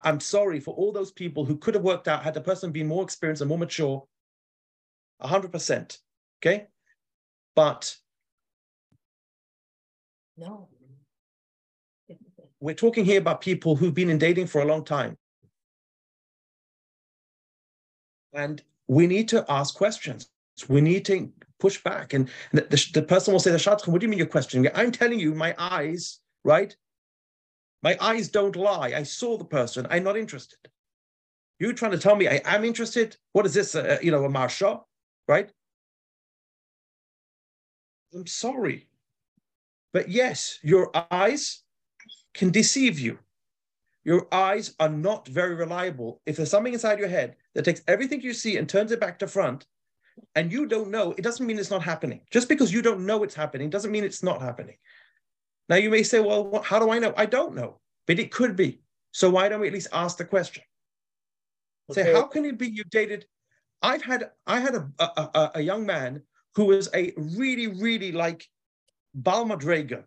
I'm sorry for all those people who could have worked out had the person been more experienced and more mature. A hundred percent, okay, but no, we're talking here about people who've been in dating for a long time, and we need to ask questions. We need to push back. And the, the, the person will say, the shadchan, what do you mean you're questioning? I'm telling you, my eyes, right? My eyes don't lie. I saw the person. I'm not interested. You're trying to tell me I am interested? What is this, uh, you know, a marsha, right? I'm sorry. But yes, your eyes can deceive you. Your eyes are not very reliable. If there's something inside your head that takes everything you see and turns it back to front, and you don't know, it doesn't mean it's not happening. Just because you don't know it's happening doesn't mean it's not happening. Now you may say, well, what, how do I know? I don't know, but it could be. So why don't we at least ask the question? Okay. Say, how can it be you dated? I've had, I had a, a, a, a young man who was a really, really like Bal Madrega,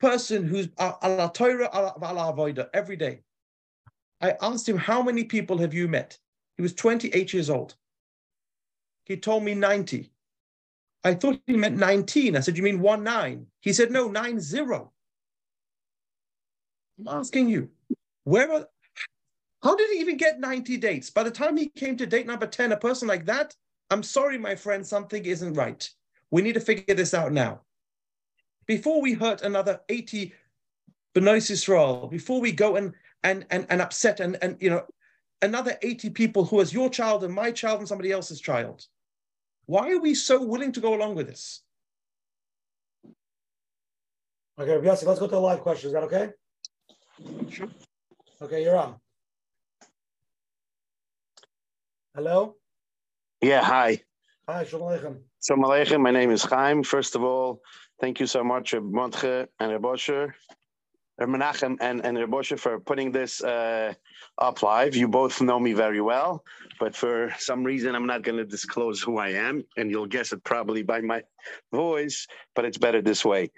person who's ala Torah, ala avoida every day. I asked him, how many people have you met? He was twenty-eight years old. He told me ninety. I thought he meant nineteen. I said, you mean one nine? He said, no, nine zero. I'm asking you, where are, how did he even get ninety dates? By the time he came to date number ten, a person like that, I'm sorry, my friend, something isn't right. We need to figure this out now. Before we hurt another eighty B'nai Yisrael, before we go and and and, and upset and, and you know another eighty people who is your child and my child and somebody else's child. Why are we so willing to go along with this? Okay, Yossi, let's go to the live question. Is that okay? Sure. Okay, you're on. Hello? Yeah, hi. Hi, Shalom Aleichem. Shalom Aleichem, my name is Chaim. First of all, thank you so much, Reb Menachem and Reb Osher, Reb Menachem and, and Reb Osher for putting this uh, up live. You both know me very well, but for some reason, I'm not going to disclose who I am, and you'll guess it probably by my voice, but it's better this way.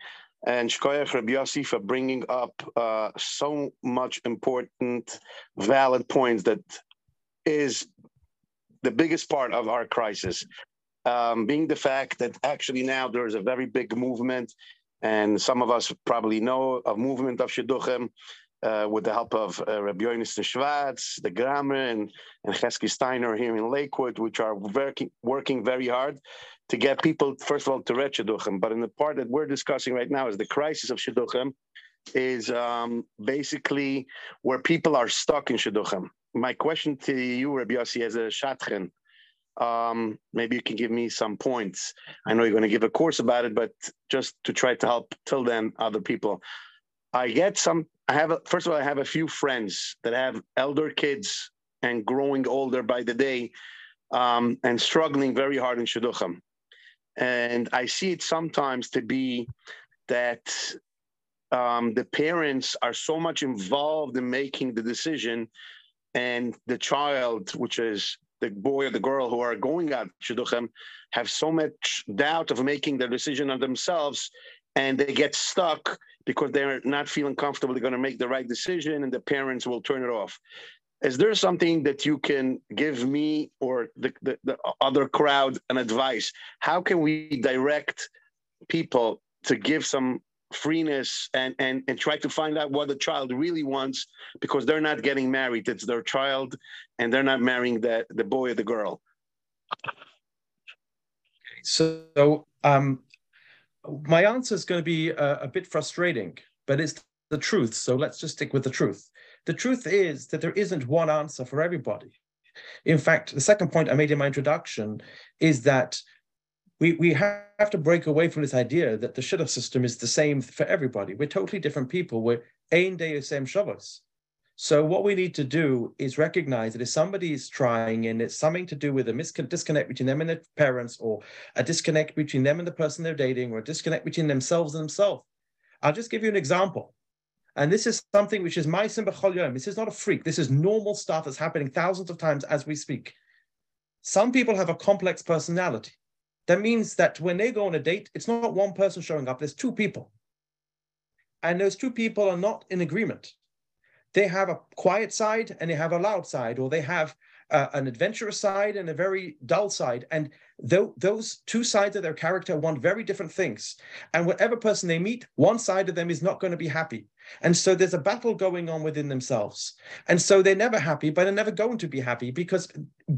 And Shkoyach Reb Yossi for bringing up uh, so much important, valid points that is the biggest part of our crisis. Um, being the fact that actually now there is a very big movement, and some of us probably know a movement of Shidduchim uh, with the help of uh, Rabbi Yonis Schwartz, the Grammar, and, and Chesky Steiner here in Lakewood, which are working, working very hard to get people, first of all, to read Shidduchim. But in the part that we're discussing right now is the crisis of Shidduchim is um, basically where people are stuck in Shidduchim. My question to you, Rabbi Yossi, as a Shadchan, Um, maybe you can give me some points. I know you're going to give a course about it, but just to try to help till then other people. I get some, I have, a, first of all, I have a few friends that have elder kids and growing older by the day um, and struggling very hard in Shidduchim. And I see it sometimes to be that um, the parents are so much involved in making the decision, and the child, which is the boy or the girl who are going out shidduchim, have so much doubt of making the decision on themselves, and they get stuck because they're not feeling comfortable they're going to make the right decision, and the parents will turn it off. Is there something that you can give me or the, the, the other crowd an advice? How can we direct people to give some freeness and, and, and try to find out what the child really wants, because they're not getting married. It's their child, and they're not marrying the, the boy or the girl. So um, my answer is going to be a, a bit frustrating, but it's the truth. So let's just stick with the truth. The truth is that there isn't one answer for everybody. In fact, the second point I made in my introduction is that We, we have to break away from this idea that the shidduch system is the same for everybody. We're totally different people. We're ein deusem shavos. So what we need to do is recognize that if somebody is trying and it's something to do with a miscon- disconnect between them and their parents, or a disconnect between them and the person they're dating, or a disconnect between themselves and themselves. I'll just give you an example. And this is something which is ma'asim b'chol yom. This is not a freak. This is normal stuff that's happening thousands of times as we speak. Some people have a complex personality. That means that when they go on a date, it's not one person showing up. There's two people. And those two people are not in agreement. They have a quiet side and they have a loud side, or they have uh, an adventurous side and a very dull side. And th- those two sides of their character want very different things. And whatever person they meet, one side of them is not going to be happy. And so there's a battle going on within themselves. And so they're never happy, but they're never going to be happy, because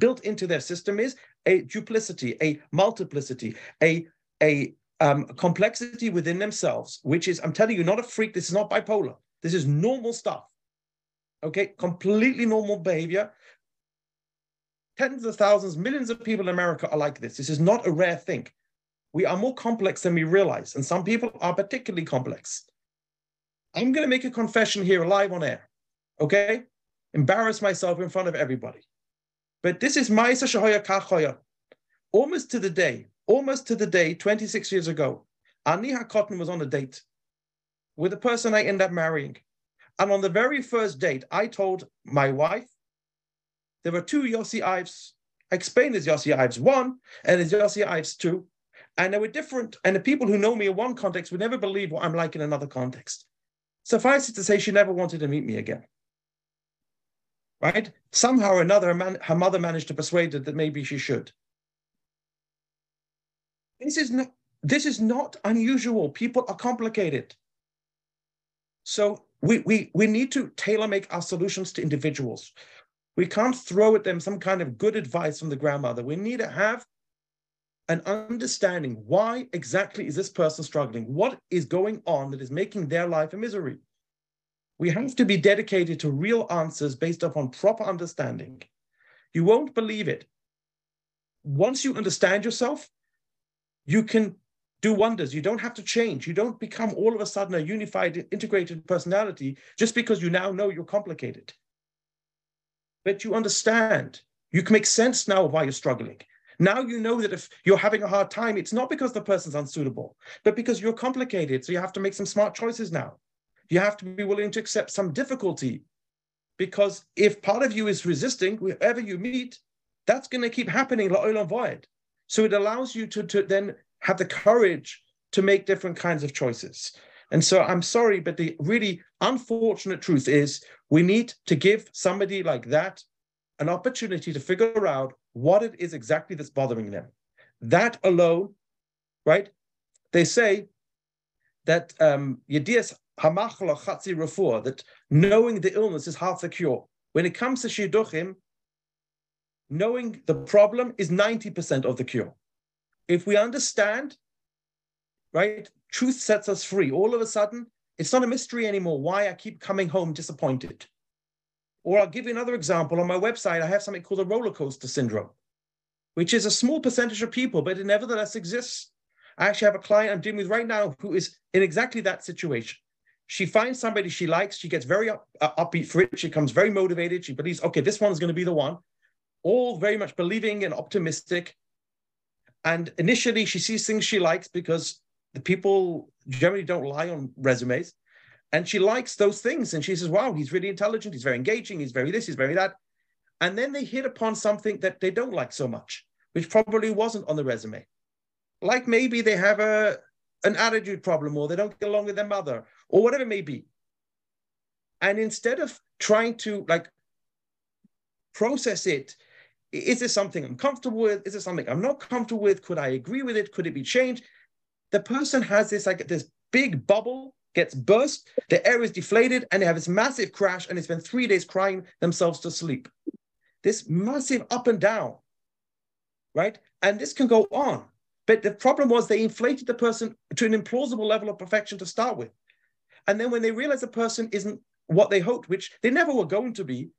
built into their system is a duplicity, a multiplicity, a, a um, complexity within themselves, which is, I'm telling you, not a freak. This is not bipolar. This is normal stuff. Okay, completely normal behavior. Tens of thousands, millions of people in America are like this. This is not a rare thing. We are more complex than we realize. And some people are particularly complex. I'm going to make a confession here live on air, okay? Embarrass myself in front of everybody. But this is Ma'isa Shehoya Kachoya. Almost to the day, almost to the day, twenty-six years ago, Aniha Cotton was on a date with a person I ended up marrying. And on the very first date, I told my wife, there were two Yossi Ives. I explained there's Yossi Ives one and there's Yossi Ives two. And they were different. And the people who know me in one context would never believe what I'm like in another context. Suffice it to say, she never wanted to meet me again, right? Somehow or another, man, her mother managed to persuade her that maybe she should. This is not, this is not unusual. People are complicated. So we, we, we need to tailor-make our solutions to individuals. We can't throw at them some kind of good advice from the grandmother. We need to have an understanding. Why exactly is this person struggling? What is going on that is making their life a misery? We have to be dedicated to real answers based upon proper understanding. You won't believe it. Once you understand yourself, you can do wonders. You don't have to change. You don't become all of a sudden a unified, integrated personality just because you now know you're complicated. But you understand. You can make sense now of why you're struggling. Now you know that if you're having a hard time, it's not because the person's unsuitable, but because you're complicated. So you have to make some smart choices now. You have to be willing to accept some difficulty, because if part of you is resisting whoever you meet, that's going to keep happening la'olam va'ed. So it allows you to, to then have the courage to make different kinds of choices. And so I'm sorry, but the really unfortunate truth is we need to give somebody like that an opportunity to figure out what it is exactly that's bothering them. That alone, right? They say that um, that knowing the illness is half the cure. When it comes to shidduchim, knowing the problem is ninety percent of the cure. If we understand, right, truth sets us free. All of a sudden, it's not a mystery anymore why I keep coming home disappointed. Or I'll give you another example. On my website, I have something called the roller coaster syndrome, which is a small percentage of people, but it nevertheless exists. I actually have a client I'm dealing with right now who is in exactly that situation. She finds somebody she likes. She gets very up, uh, upbeat for it. She becomes very motivated. She believes, okay, this one's going to be the one. All very much believing and optimistic. And initially, she sees things she likes, because the people generally don't lie on resumes. And she likes those things. And she says, wow, he's really intelligent. He's very engaging. He's very this, he's very that. And then they hit upon something that they don't like so much, which probably wasn't on the resume. Like maybe they have a, an attitude problem, or they don't get along with their mother, or whatever it may be. And instead of trying to like process it, is this something I'm comfortable with? Is it something I'm not comfortable with? Could I agree with it? Could it be changed? The person has this like this big bubble gets burst, the air is deflated, and they have this massive crash, and they spend three days crying themselves to sleep. This massive up and down, right? And this can go on. But the problem was they inflated the person to an implausible level of perfection to start with. And then when they realize the person isn't what they hoped, which they never were going to be,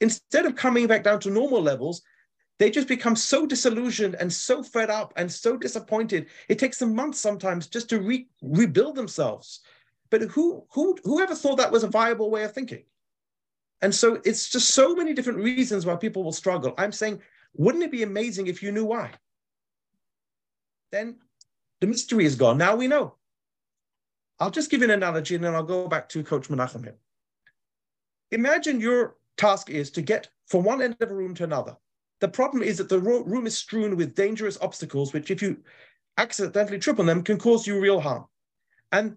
instead of coming back down to normal levels, they just become so disillusioned and so fed up and so disappointed. It takes them months sometimes just to re- rebuild themselves. But who, who, whoever thought that was a viable way of thinking? And so it's just so many different reasons why people will struggle. I'm saying, wouldn't it be amazing if you knew why? Then the mystery is gone. Now we know. I'll just give you an analogy, and then I'll go back to Coach Menachem here. Imagine your task is to get from one end of a room to another. The problem is that the room is strewn with dangerous obstacles, which if you accidentally trip on them can cause you real harm. And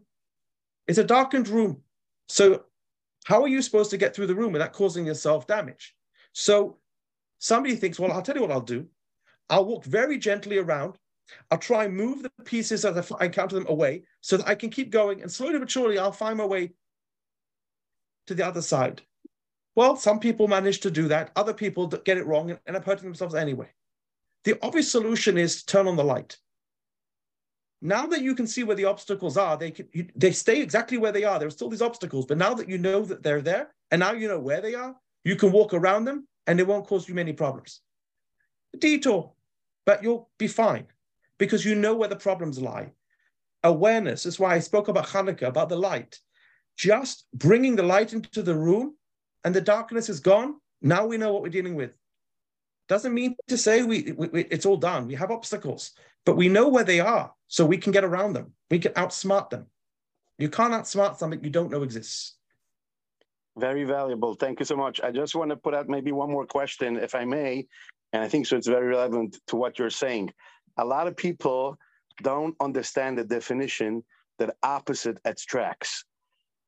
it's a darkened room. So how are you supposed to get through the room without causing yourself damage? So somebody thinks, well, I'll tell you what I'll do. I'll walk very gently around. I'll try and move the pieces as I encounter them away so that I can keep going, and slowly but surely I'll find my way to the other side. Well, some people manage to do that. Other people get it wrong and end up hurting themselves anyway. The obvious solution is turn on the light. Now that you can see where the obstacles are, they can, they stay exactly where they are. There are still these obstacles, but now that you know that they're there, and now you know where they are, you can walk around them and it won't cause you many problems. Detour, but you'll be fine, because you know where the problems lie. Awareness is why I spoke about Hanukkah, about the light. Just bringing the light into the room and the darkness is gone. Now we know what we're dealing with. Doesn't mean to say we, we, we it's all done. We have obstacles, but we know where they are, so we can get around them. We can outsmart them. You can't outsmart something you don't know exists. Very valuable. Thank you so much. I just want to put out maybe one more question, if I may, and I think so it's very relevant to what you're saying. A lot of people don't understand the definition that opposite attracts.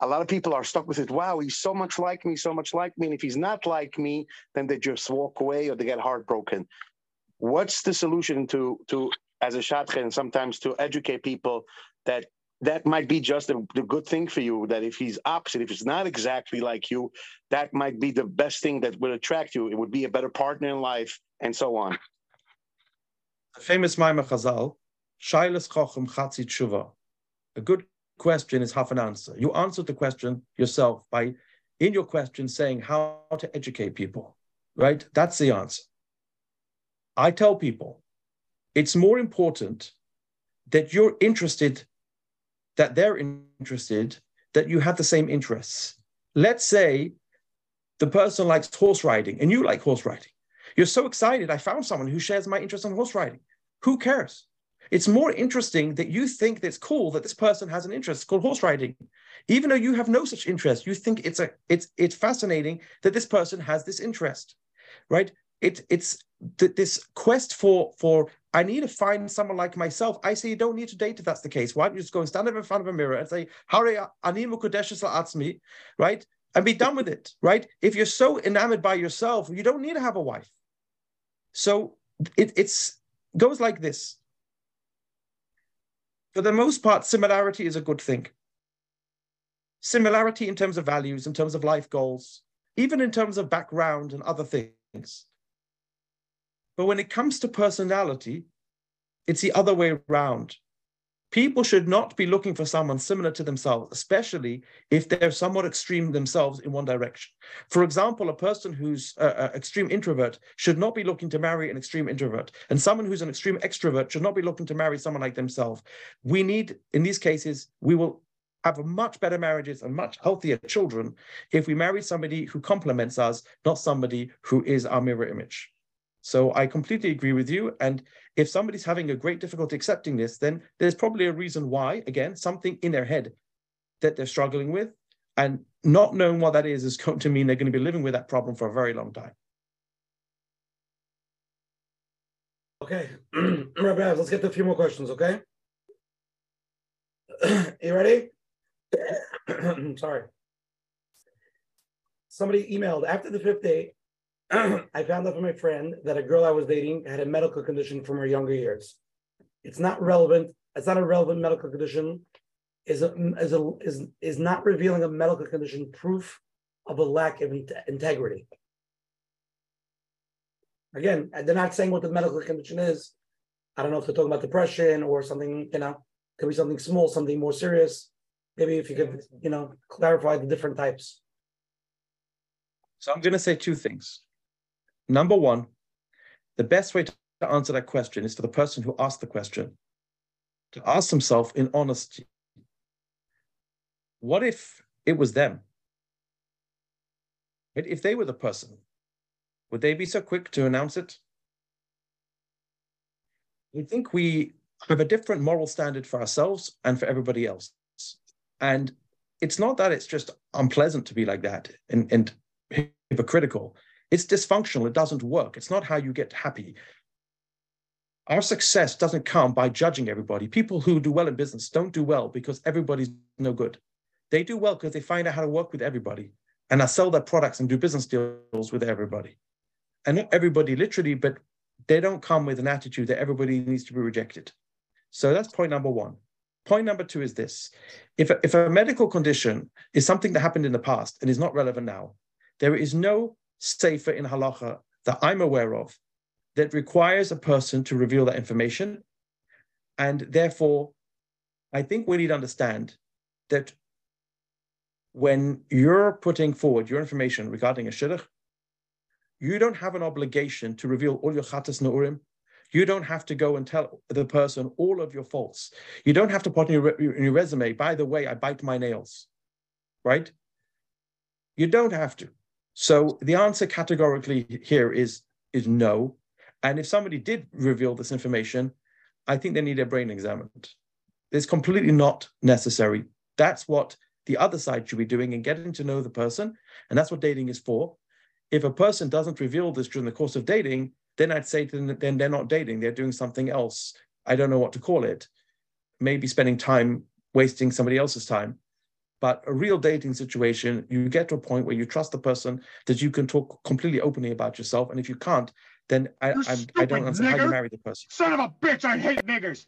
A lot of people are stuck with it. Wow, he's so much like me, so much like me. And if he's not like me, then they just walk away or they get heartbroken. What's the solution to, to as a shadchan, sometimes to educate people that that might be just the, the good thing for you, that if he's opposite, if it's not exactly like you, that might be the best thing that would attract you. It would be a better partner in life and so on. The famous Maimar Chazal, Shailas Chochem Chatzi Tshuva. A good question is half an answer. You answered the question yourself by, in your question, saying how to educate people, right? That's the answer. I tell people, it's more important that you're interested, that they're interested, that you have the same interests. Let's say the person likes horse riding and you like horse riding. You're so excited, I found someone who shares my interest in horse riding. Who cares? It's more interesting that you think that's cool that this person has an interest called horse riding. Even though you have no such interest, you think it's a it's it's fascinating that this person has this interest, right? It, it's th- this quest for, for, I need to find someone like myself. I say you don't need to date if that's the case. Why don't you just go and stand up in front of a mirror and say, Hare ani mukodeshes la'atzmi, right? And be done with it, right? If you're so enamored by yourself, you don't need to have a wife. So it it's, goes like this. For the most part, similarity is a good thing. Similarity in terms of values, in terms of life goals, even in terms of background and other things. But when it comes to personality, it's the other way around. People should not be looking for someone similar to themselves, especially if they're somewhat extreme themselves in one direction. For example, a person who's an extreme introvert should not be looking to marry an extreme introvert. And someone who's an extreme extrovert should not be looking to marry someone like themselves. We need, in these cases, we will have much better marriages and much healthier children if we marry somebody who complements us, not somebody who is our mirror image. So I completely agree with you. And if somebody's having a great difficulty accepting this, then there's probably a reason why, again, something in their head that they're struggling with. And not knowing what that is is going to mean they're going to be living with that problem for a very long time. Okay, Rabbi, let's get to a few more questions, okay? You ready? I'm sorry. Somebody emailed, after the fifth date, I found out from my friend that a girl I was dating had a medical condition from her younger years. It's not relevant. It's not a relevant medical condition. Is a, is a, is is not revealing a medical condition proof of a lack of in- integrity? Again, they're not saying what the medical condition is. I don't know if they're talking about depression or something. You know, could be something small, something more serious. Maybe if you could, you know, clarify the different types. So I'm going to say two things. Number one, the best way to answer that question is for the person who asked the question to ask himself in honesty, what if it was them? If they were the person, would they be so quick to announce it? I think we have a different moral standard for ourselves and for everybody else. And it's not that it's just unpleasant to be like that and, and hypocritical. It's dysfunctional. It doesn't work. It's not how you get happy. Our success doesn't come by judging everybody. People who do well in business don't do well because everybody's no good. They do well because they find out how to work with everybody and I sell their products and do business deals with everybody. And not everybody literally, but they don't come with an attitude that everybody needs to be rejected. So that's point number one. Point number two is this. If a, if a medical condition is something that happened in the past and is not relevant now, there is no sefer in halacha that I'm aware of that requires a person to reveal that information. And therefore, I think we need to understand that when you're putting forward your information regarding a shidduch, you don't have an obligation to reveal all your chatas neurim. You don't have to go and tell the person all of your faults. You don't have to put in your, in your resume, by the way, I bite my nails, right? You don't have to. So the answer categorically here is, is no. And if somebody did reveal this information, I think they need their brain examined. It's completely not necessary. That's what the other side should be doing and getting to know the person. And that's what dating is for. If a person doesn't reveal this during the course of dating, then I'd say to them that then they're not dating. They're doing something else. I don't know what to call it. Maybe spending time, wasting somebody else's time. But a real dating situation, you get to a point where you trust the person that you can talk completely openly about yourself. And if you can't, then I, I, I don't understand how you marry the person. Son of a bitch, I hate niggers.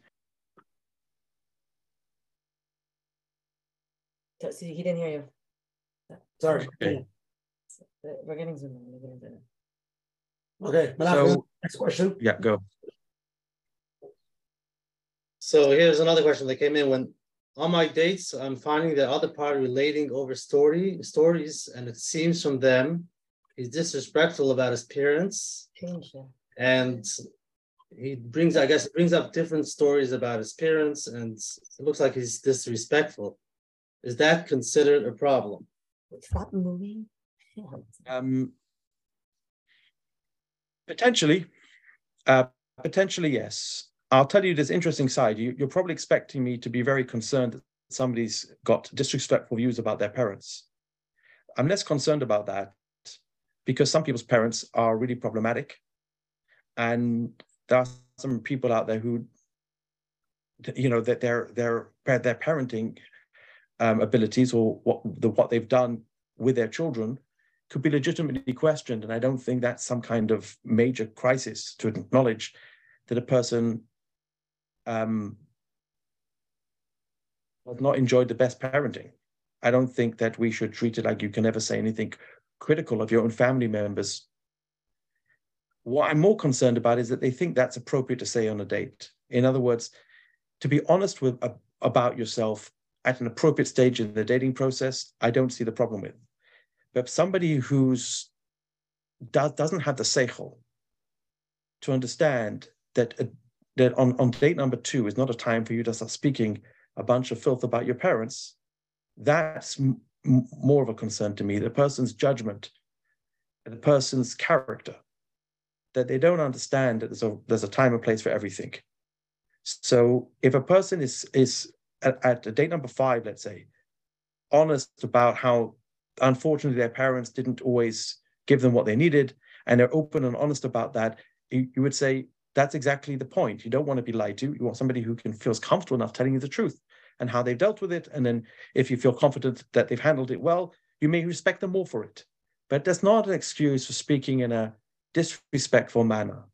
So, so he didn't hear you. Sorry. Okay. We're getting zoomed in. We're getting zoomed in. Okay. So, next question. Yeah, go. So here's another question that came in. When on my dates, I'm finding the other party relating over story stories, and it seems from them he's disrespectful about his parents. And he brings, I guess, brings up different stories about his parents, and it looks like he's disrespectful. Is that considered a problem? Stop moving. Um, potentially, uh, potentially yes. I'll tell you this interesting side. You, you're probably expecting me to be very concerned that somebody's got disrespectful views about their parents. I'm less concerned about that because some people's parents are really problematic, and there are some people out there who, you know, that their their their parenting Um, abilities or what the what they've done with their children could be legitimately questioned, and I don't think that's some kind of major crisis to acknowledge that a person um, has not enjoyed the best parenting. I don't think that we should treat it like you can never say anything critical of your own family members. What I'm more concerned about is that they think that's appropriate to say on a date. In other words, to be honest with uh, about yourself at an appropriate stage in the dating process, I don't see the problem with. But somebody who's does, doesn't have the seichel to understand that, uh, that on, on date number two is not a time for you to start speaking a bunch of filth about your parents, that's m- more of a concern to me. The person's judgment, the person's character, that they don't understand that there's a, there's a time and place for everything. So if a person is is At, at date number five, let's say, honest about how, unfortunately, their parents didn't always give them what they needed, and they're open and honest about that, you, you would say that's exactly the point. You don't want to be lied to. You want somebody who can feels comfortable enough telling you the truth and how they've dealt with it. And then if you feel confident that they've handled it well, you may respect them more for it. But that's not an excuse for speaking in a disrespectful manner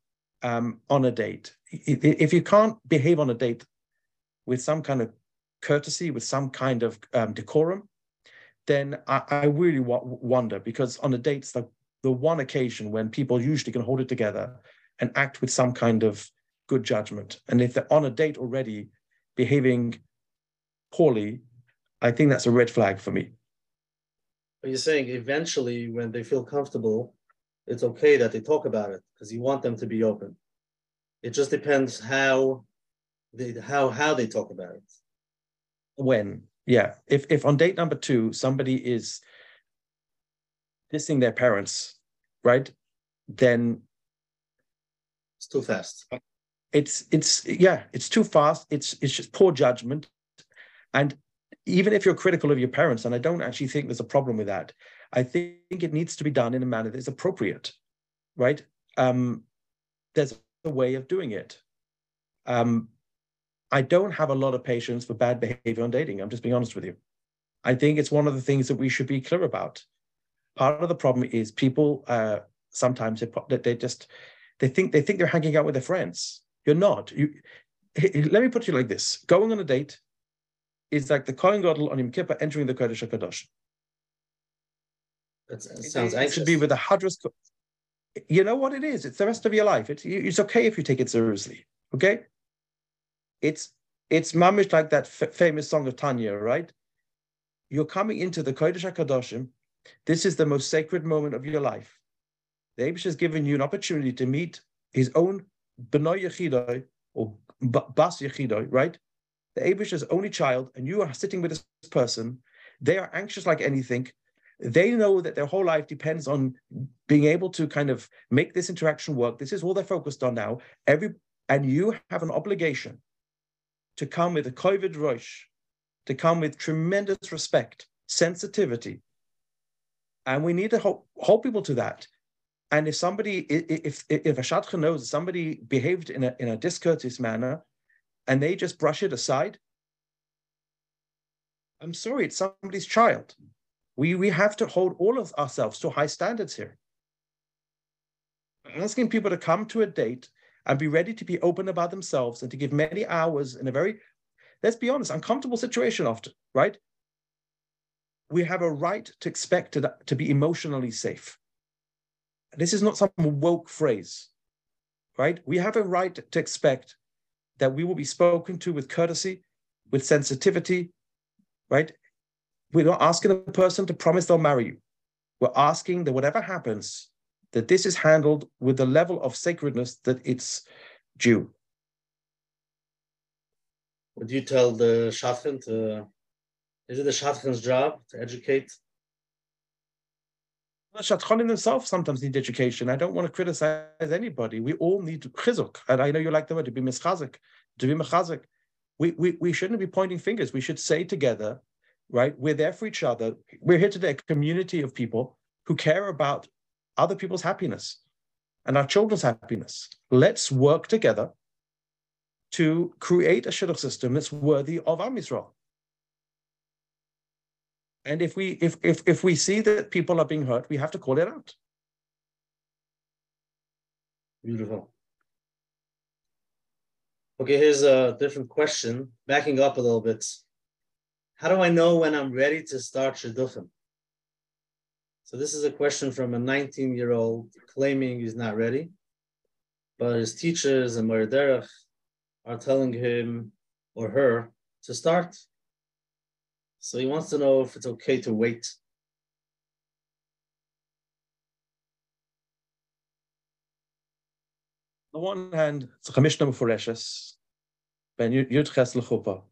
um, on a date. If you can't behave on a date with some kind of courtesy, with some kind of um, decorum, then I, I really w- wonder, because on a date's the, the one occasion when people usually can hold it together and act with some kind of good judgment. And if they're on a date already behaving poorly, I think that's a red flag for me. But you're saying eventually when they feel comfortable, it's okay that they talk about it because you want them to be open. It just depends how they how how they talk about it. When, yeah. If if on date number two, somebody is dissing their parents, right? Then it's too fast. It's it's yeah, it's too fast. It's it's just poor judgment. And even if you're critical of your parents, and I don't actually think there's a problem with that, I think it needs to be done in a manner that's appropriate, right? Um, there's a way of doing it. Um, I don't have a lot of patience for bad behavior on dating. I'm just being honest with you. I think it's one of the things that we should be clear about. Part of the problem is people uh, sometimes they, they just they think they think they're hanging out with their friends. You're not. You let me put you like this: going on a date is like the Kohen Gadol on Yom Kippur entering the Kodesh HaKadosh. That sounds anxious. It should be with the Hadras. You know what it is? It's the rest of your life. It's, it's okay if you take it seriously, okay? It's it's mamish like that f- famous song of Tanya, right? You're coming into the Kodesh HaKadoshim. This is the most sacred moment of your life. The Eibush has given you an opportunity to meet his own B'no Yechidoi, or Bas Yechidoi, right? The Abish's only child, and you are sitting with this person. They are anxious like anything. They know that their whole life depends on being able to kind of make this interaction work. This is all they're focused on now. Every and you have an obligation to come with a kovid rosh, to come with tremendous respect, sensitivity, and we need to hold, hold people to that. And if somebody, if if, if a shadchan knows that somebody behaved in a in a discourteous manner, and they just brush it aside, I'm sorry, it's somebody's child. We we have to hold all of ourselves to high standards here. I'm asking people to come to a date and be ready to be open about themselves and to give many hours in a very, let's be honest, uncomfortable situation often, right? We have a right to expect to, to be emotionally safe. This is not some woke phrase, right? We have a right to expect that we will be spoken to with courtesy, with sensitivity, right? We're not asking a person to promise they'll marry you. We're asking that whatever happens, that this is handled with the level of sacredness that it's due. Would you tell the shadchan to, is it the shadchan's job to educate? The shadchanim themselves sometimes need education. I don't want to criticize anybody. We all need chizuk. And I know you like the word, to be mischazik, to be mechazik. We, we, we shouldn't be pointing fingers. We should say together, right, we're there for each other. We're here today, a community of people who care about other people's happiness and our children's happiness. Let's work together to create a shidduch system that's worthy of Am Yisrael. And if we if, if if we see that people are being hurt, we have to call it out. Beautiful. Okay, here's a different question. Backing up a little bit. How do I know when I'm ready to start shidduchim? So this is a question from a nineteen-year-old claiming he's not ready, but his teachers and Moyer Derech are telling him or her to start. So he wants to know if it's okay to wait. On the one hand, it's a Mishnah Meforeshes, Ben Yud Ches L'Chuppah,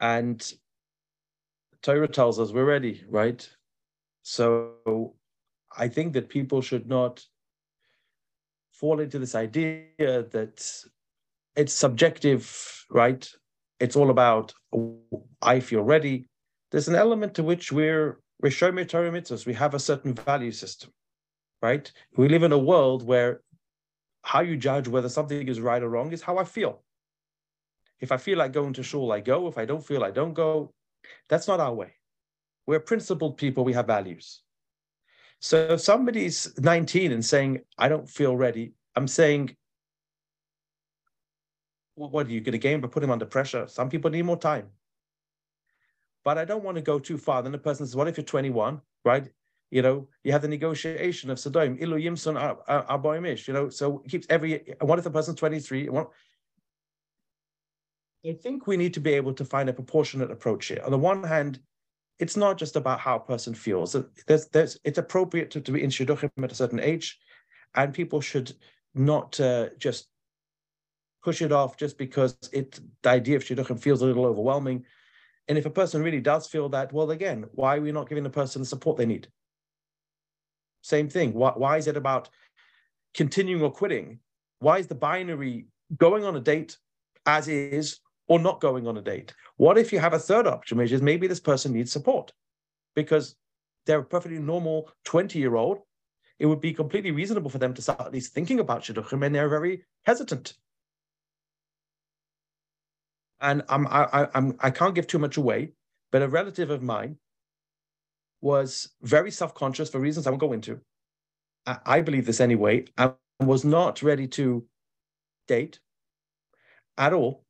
and the Torah tells us we're ready, right? So I think that people should not fall into this idea that it's subjective, right? It's all about, I feel ready, there's an element to which we're we're shomer Torah mitzvos. We have a certain value system, right? We live in a world where how you judge whether something is right or wrong is how I feel. If I feel like going to shul, I go. If I don't feel, I don't go. That's not our way. We're principled people. We have values. So if somebody's nineteen and saying, I don't feel ready, I'm saying, well, what are you going to gain by putting him under pressure? Some people need more time. But I don't want to go too far. Then the person says, what if you're twenty-one, right? You know, you have the negotiation of Sodom, Ilu Yimson Aboimish, you know, so it keeps every, what if the person's twenty-three? I think we need to be able to find a proportionate approach here. On the one hand, it's not just about how a person feels. There's, there's, it's appropriate to, to be in Shidduchim at a certain age, and people should not uh, just push it off just because it, the idea of Shidduchim feels a little overwhelming. And if a person really does feel that, well, again, why are we not giving the person the support they need? Same thing. Why, why is it about continuing or quitting? Why is the binary going on a date as is or not going on a date? What if you have a third option, which is maybe this person needs support because they're a perfectly normal twenty-year-old. It would be completely reasonable for them to start at least thinking about Shidduchim, and they're very hesitant. And I'm, I, I'm, I can't give too much away, but a relative of mine was very self-conscious for reasons I won't go into. I, I believe this anyway, and was not ready to date at all.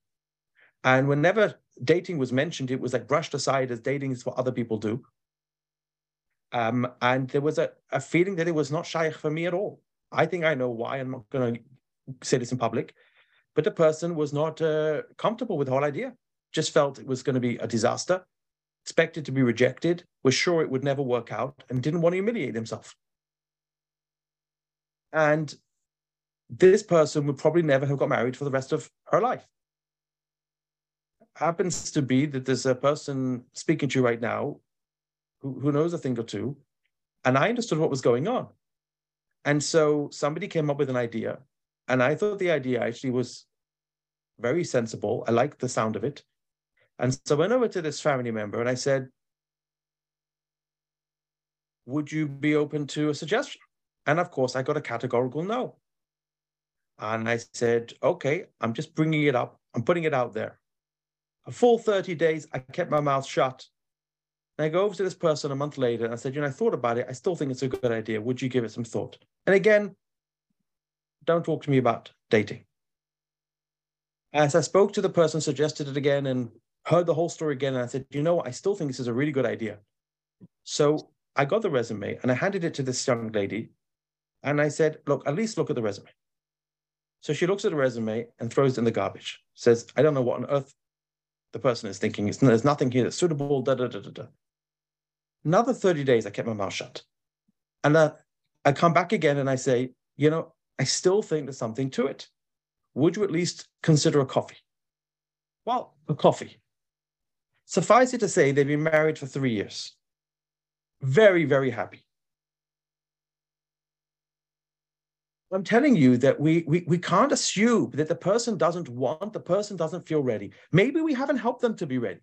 And whenever dating was mentioned, it was like brushed aside as dating is what other people do. Um, and there was a, a feeling that it was not shaykh for me at all. I think I know why. I'm not going to say this in public. But the person was not uh, comfortable with the whole idea. Just felt it was going to be a disaster, expected to be rejected, was sure it would never work out, and didn't want to humiliate himself. And this person would probably never have got married for the rest of her life. Happens to be that there's a person speaking to you right now who, who knows a thing or two, and I understood what was going on. And so somebody came up with an idea, and I thought the idea actually was very sensible. I liked the sound of it. And so I went over to this family member and I said, would you be open to a suggestion? And of course, I got a categorical no. And I said, okay, I'm just bringing it up. I'm putting it out there. A full thirty days, I kept my mouth shut. And I go over to this person a month later and I said, you know, I thought about it. I still think it's a good idea. Would you give it some thought? And again, don't talk to me about dating. As I spoke to the person, suggested it again and heard the whole story again. And I said, you know what? I still think this is a really good idea. So I got the resume and I handed it to this young lady. And I said, look, at least look at the resume. So she looks at the resume and throws it in the garbage. Says, I don't know what on earth the person is thinking. It's, there's nothing here that's suitable, da, da, da, da, da. Another thirty days, I kept my mouth shut. And uh, I come back again and I say, you know, I still think there's something to it. Would you at least consider a coffee? Well, a coffee. Suffice it to say, they've been married for three years. Very, very happy. I'm telling you that we, we, we can't assume that the person doesn't want, the person doesn't feel ready. Maybe we haven't helped them to be ready.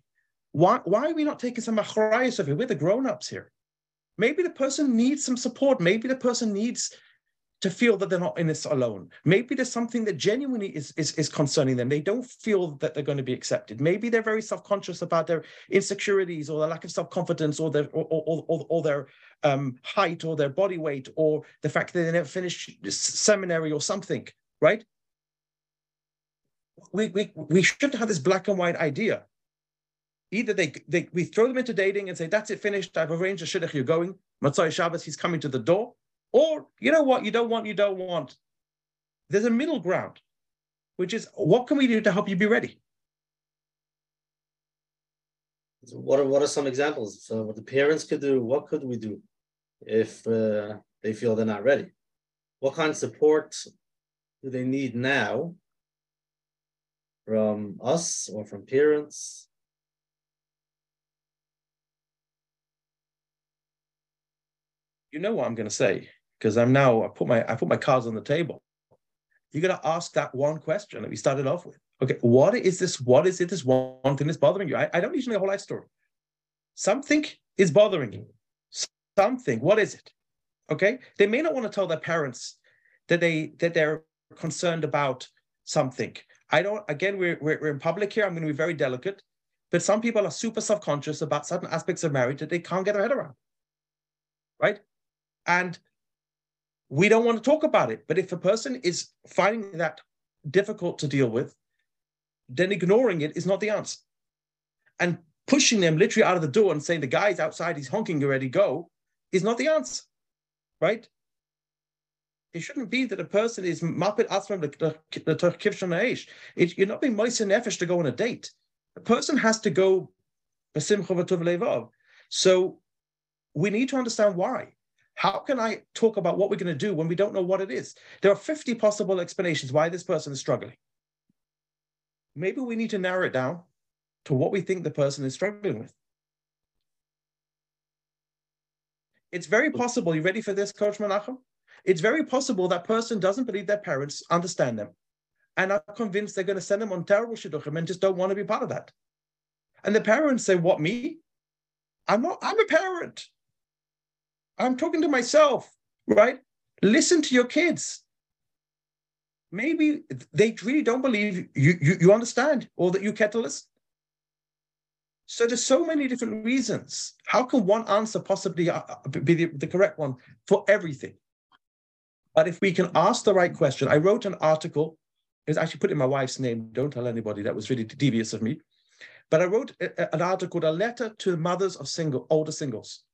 Why, why are we not taking some achrayus of it? We're the grown-ups here. Maybe the person needs some support. Maybe the person needs to feel that they're not in this alone. Maybe there's something that genuinely is, is, is concerning them. They don't feel that they're going to be accepted. Maybe they're very self-conscious about their insecurities or their lack of self-confidence or their, or, or, or, or their Um, height or their body weight or the fact that they never finished seminary or something, right? We, we, we shouldn't have this black and white idea. Either they, they we throw them into dating and say, that's it, finished, I've arranged a shidduch, you're going, Matzai Shabbos, he's coming to the door, or you know what, you don't want, you don't want. There's a middle ground, which is what can we do to help you be ready? What are, what are some examples? So what the parents could do, what could we do if uh, they feel they're not ready? What kind of support do they need now from us or from parents? You know what I'm going to say, because I'm now, I put my I put my cards on the table. You're going to ask that one question that we started off with. Okay, what is this? What is it? This one thing that's bothering you? I, I don't usually know the whole life story. something is bothering you. Something. What is it? Okay. They may not want to tell their parents that they that they're concerned about something. I don't. Again, we're we're, we're in public here. I'm going to be very delicate. But some people are super self-conscious about certain aspects of marriage that they can't get their head around, right? And we don't want to talk about it. But if a person is finding that difficult to deal with, then ignoring it is not the answer. And pushing them literally out of the door and saying, the guy's outside, he's honking already, go, is not the answer, right? It shouldn't be that a person is mapit asram l'torkivshon aish. You're not being moise nefesh to go on a date. A person has to go b'simcha v'tov levav. So we need to understand why. How can I talk about what we're going to do when we don't know what it is? There are fifty possible explanations why this person is struggling. Maybe we need to narrow it down to what we think the person is struggling with. It's very possible, you ready for this, Coach Menachem? It's very possible that person doesn't believe their parents understand them, and are convinced they're going to send them on terrible shidduchim and just don't want to be part of that. And the parents say, what, me? I'm not, I'm a parent. I'm talking to myself, right? Listen to your kids. Maybe they really don't believe you, you, you understand, or that you catalyst. So there's so many different reasons. How can one answer possibly be the, the correct one for everything? But if we can ask the right question, I wrote an article. It's actually put in my wife's name. Don't tell anybody. That was really devious of me. But I wrote a, an article called A Letter to the Mothers of Single, Older Singles.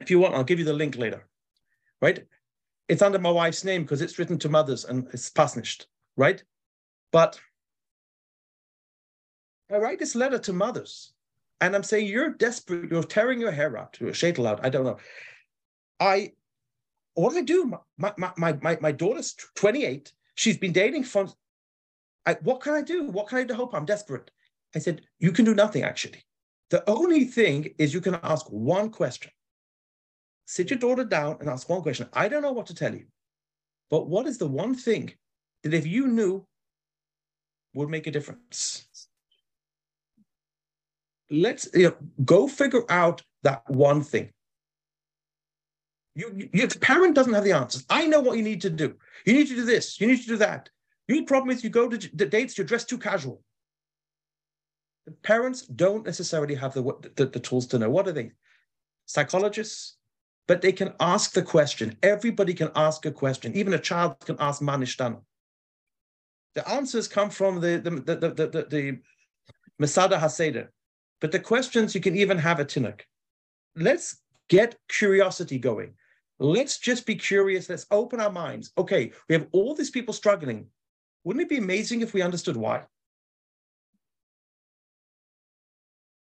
If you want, I'll give you the link later, right? It's under my wife's name because it's written to mothers and it's pasnished, right? But I write this letter to mothers and I'm saying, you're desperate. You're tearing your hair out. You're shaitel out. I don't know. I, what do I do? My, my, my, my, my daughter's twenty-eight. She's been dating for, I, what can I do? What can I do to help? I'm desperate. I said, you can do nothing, actually. The only thing is you can ask one question. Sit your daughter down and ask one question. I don't know what to tell you, but what is the one thing that if you knew would make a difference? Let's you know, go figure out that one thing. You, you, the parent doesn't have the answers. I know what you need to do. You need to do this. You need to do that. Your problem is you go to the dates, you're dressed too casual. The parents don't necessarily have the, the, the tools to know. What are they? Psychologists? But they can ask the question. Everybody can ask a question. Even a child can ask manishtana. The answers come from the, the, the, the, the, the Masada Haseder. But the questions you can even have at Tinuk. Let's get curiosity going. Let's just be curious. Let's open our minds. Okay, we have all these people struggling. Wouldn't it be amazing if we understood why?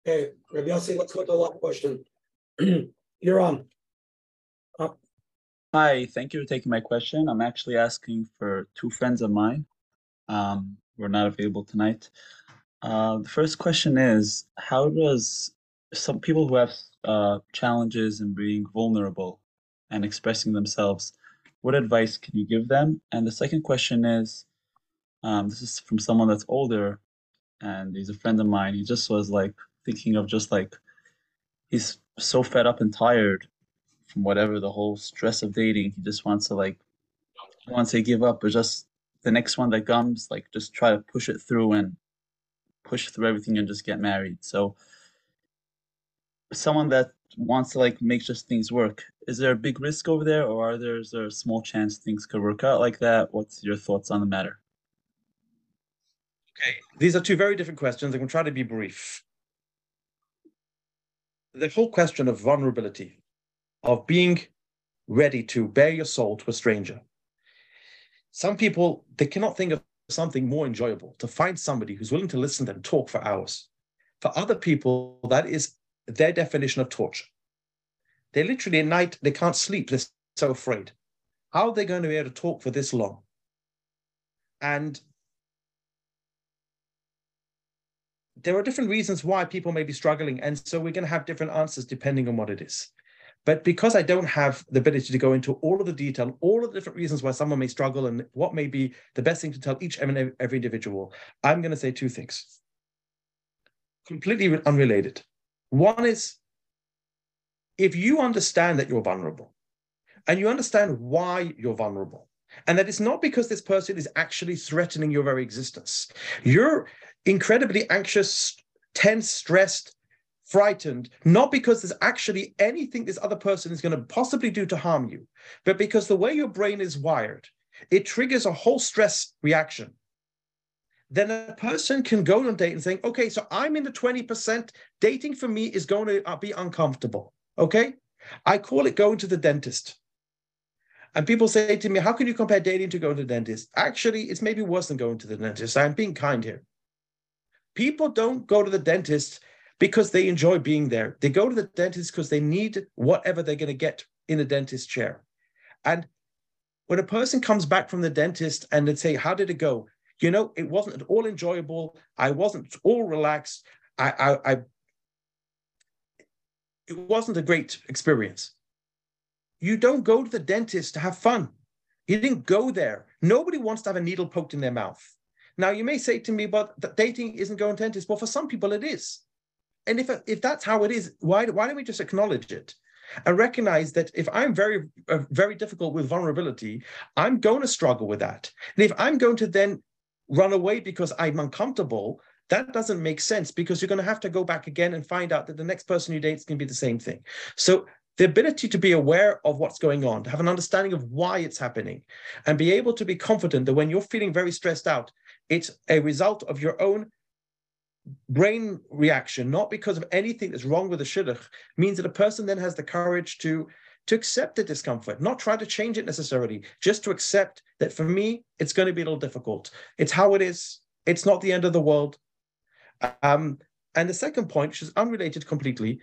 Hey, Rabbi Yossi, let's go to the last question. You're on. Up. Hi, thank you for taking my question. I'm actually asking for two friends of mine. Um, we're not available tonight. Uh, the first question is, how does some people who have uh, challenges in being vulnerable and expressing themselves, what advice can you give them? And the second question is, um, this is from someone that's older, and he's a friend of mine. He just was like thinking of just like, he's so fed up and tired from whatever the whole stress of dating. He just wants to like, he wants to give up, but just the next one that comes, like just try to push it through and push through everything and just get married. So someone that wants to like make just things work, is there a big risk over there, or are there, is there a small chance things could work out like that? What's your thoughts on the matter? Okay, these are two very different questions. I'm going to try to be brief. The whole question of vulnerability, of being ready to bare your soul to a stranger. Some people, they cannot think of something more enjoyable, to find somebody who's willing to listen to them talk for hours. For other people, that is their definition of torture. They literally at night, they can't sleep. They're so afraid. How are they going to be able to talk for this long? And there are different reasons why people may be struggling. And so we're going to have different answers depending on what it is. But because I don't have the ability to go into all of the detail, all of the different reasons why someone may struggle and what may be the best thing to tell each and every individual, I'm going to say two things. Completely unrelated. One is, if you understand that you're vulnerable and you understand why you're vulnerable, and that it's not because this person is actually threatening your very existence. You're incredibly anxious, tense, stressed, frightened, not because there's actually anything this other person is going to possibly do to harm you, but because the way your brain is wired, it triggers a whole stress reaction. Then a person can go on a date and think, okay, so I'm in the twenty percent. Dating for me is going to be uncomfortable, okay? I call it going to the dentist. And people say to me, how can you compare dating to going to the dentist? Actually, it's maybe worse than going to the dentist. I'm being kind here. People don't go to the dentist because they enjoy being there. They go to the dentist because they need whatever they're going to get in the dentist chair. And when a person comes back from the dentist and they say, how did it go? You know, it wasn't at all enjoyable. I wasn't at all relaxed. I, I, I it wasn't a great experience. You don't go to the dentist to have fun. You didn't go there. Nobody wants to have a needle poked in their mouth. Now, you may say to me, but dating isn't going to dentist. Well, for some people, it is. And if, if that's how it is, why, why don't we just acknowledge it and recognize that if I'm very, very difficult with vulnerability, I'm going to struggle with that. And if I'm going to then run away because I'm uncomfortable, that doesn't make sense, because you're going to have to go back again and find out that the next person you date is going to be the same thing. So the ability to be aware of what's going on, to have an understanding of why it's happening, and be able to be confident that when you're feeling very stressed out, it's a result of your own brain reaction, not because of anything that's wrong with the shidduch, means that a person then has the courage to, to accept the discomfort, not try to change it necessarily, just to accept that for me, it's going to be a little difficult. It's how it is. It's not the end of the world. Um, and the second point, which is unrelated completely,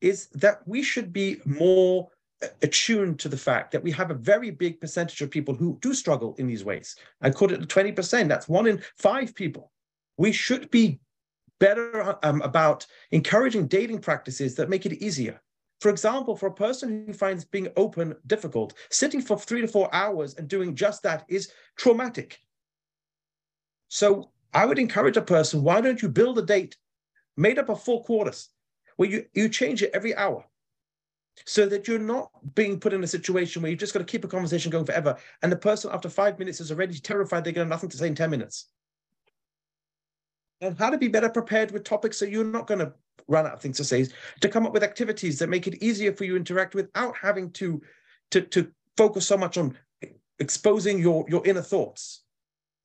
is that we should be more attuned to the fact that we have a very big percentage of people who do struggle in these ways. I called it twenty percent. That's one in five people. We should be better um, about encouraging dating practices that make it easier. For example, for a person who finds being open difficult, sitting for three to four hours and doing just that is traumatic. So I would encourage a person, why don't you build a date made up of four quarters, where you, you change it every hour, so that you're not being put in a situation where you've just got to keep a conversation going forever, and the person after five minutes is already terrified they're going to have nothing to say in ten minutes. And how to be better prepared with topics so you're not going to run out of things to say, to come up with activities that make it easier for you to interact without having to, to, to focus so much on exposing your, your inner thoughts.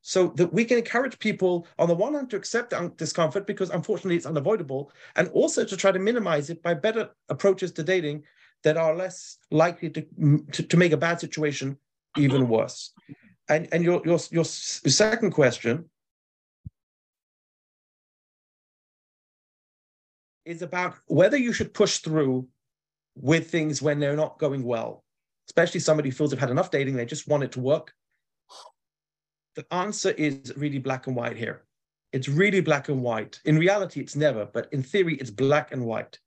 So that we can encourage people, on the one hand, to accept discomfort, because unfortunately it's unavoidable, and also to try to minimize it by better approaches to dating that are less likely to, to, to make a bad situation even worse. And, and your, your, your second question is about whether you should push through with things when they're not going well, especially somebody who feels they've had enough dating, they just want it to work. The answer is really black and white here. It's really black and white. In reality, it's never, but in theory, it's black and white.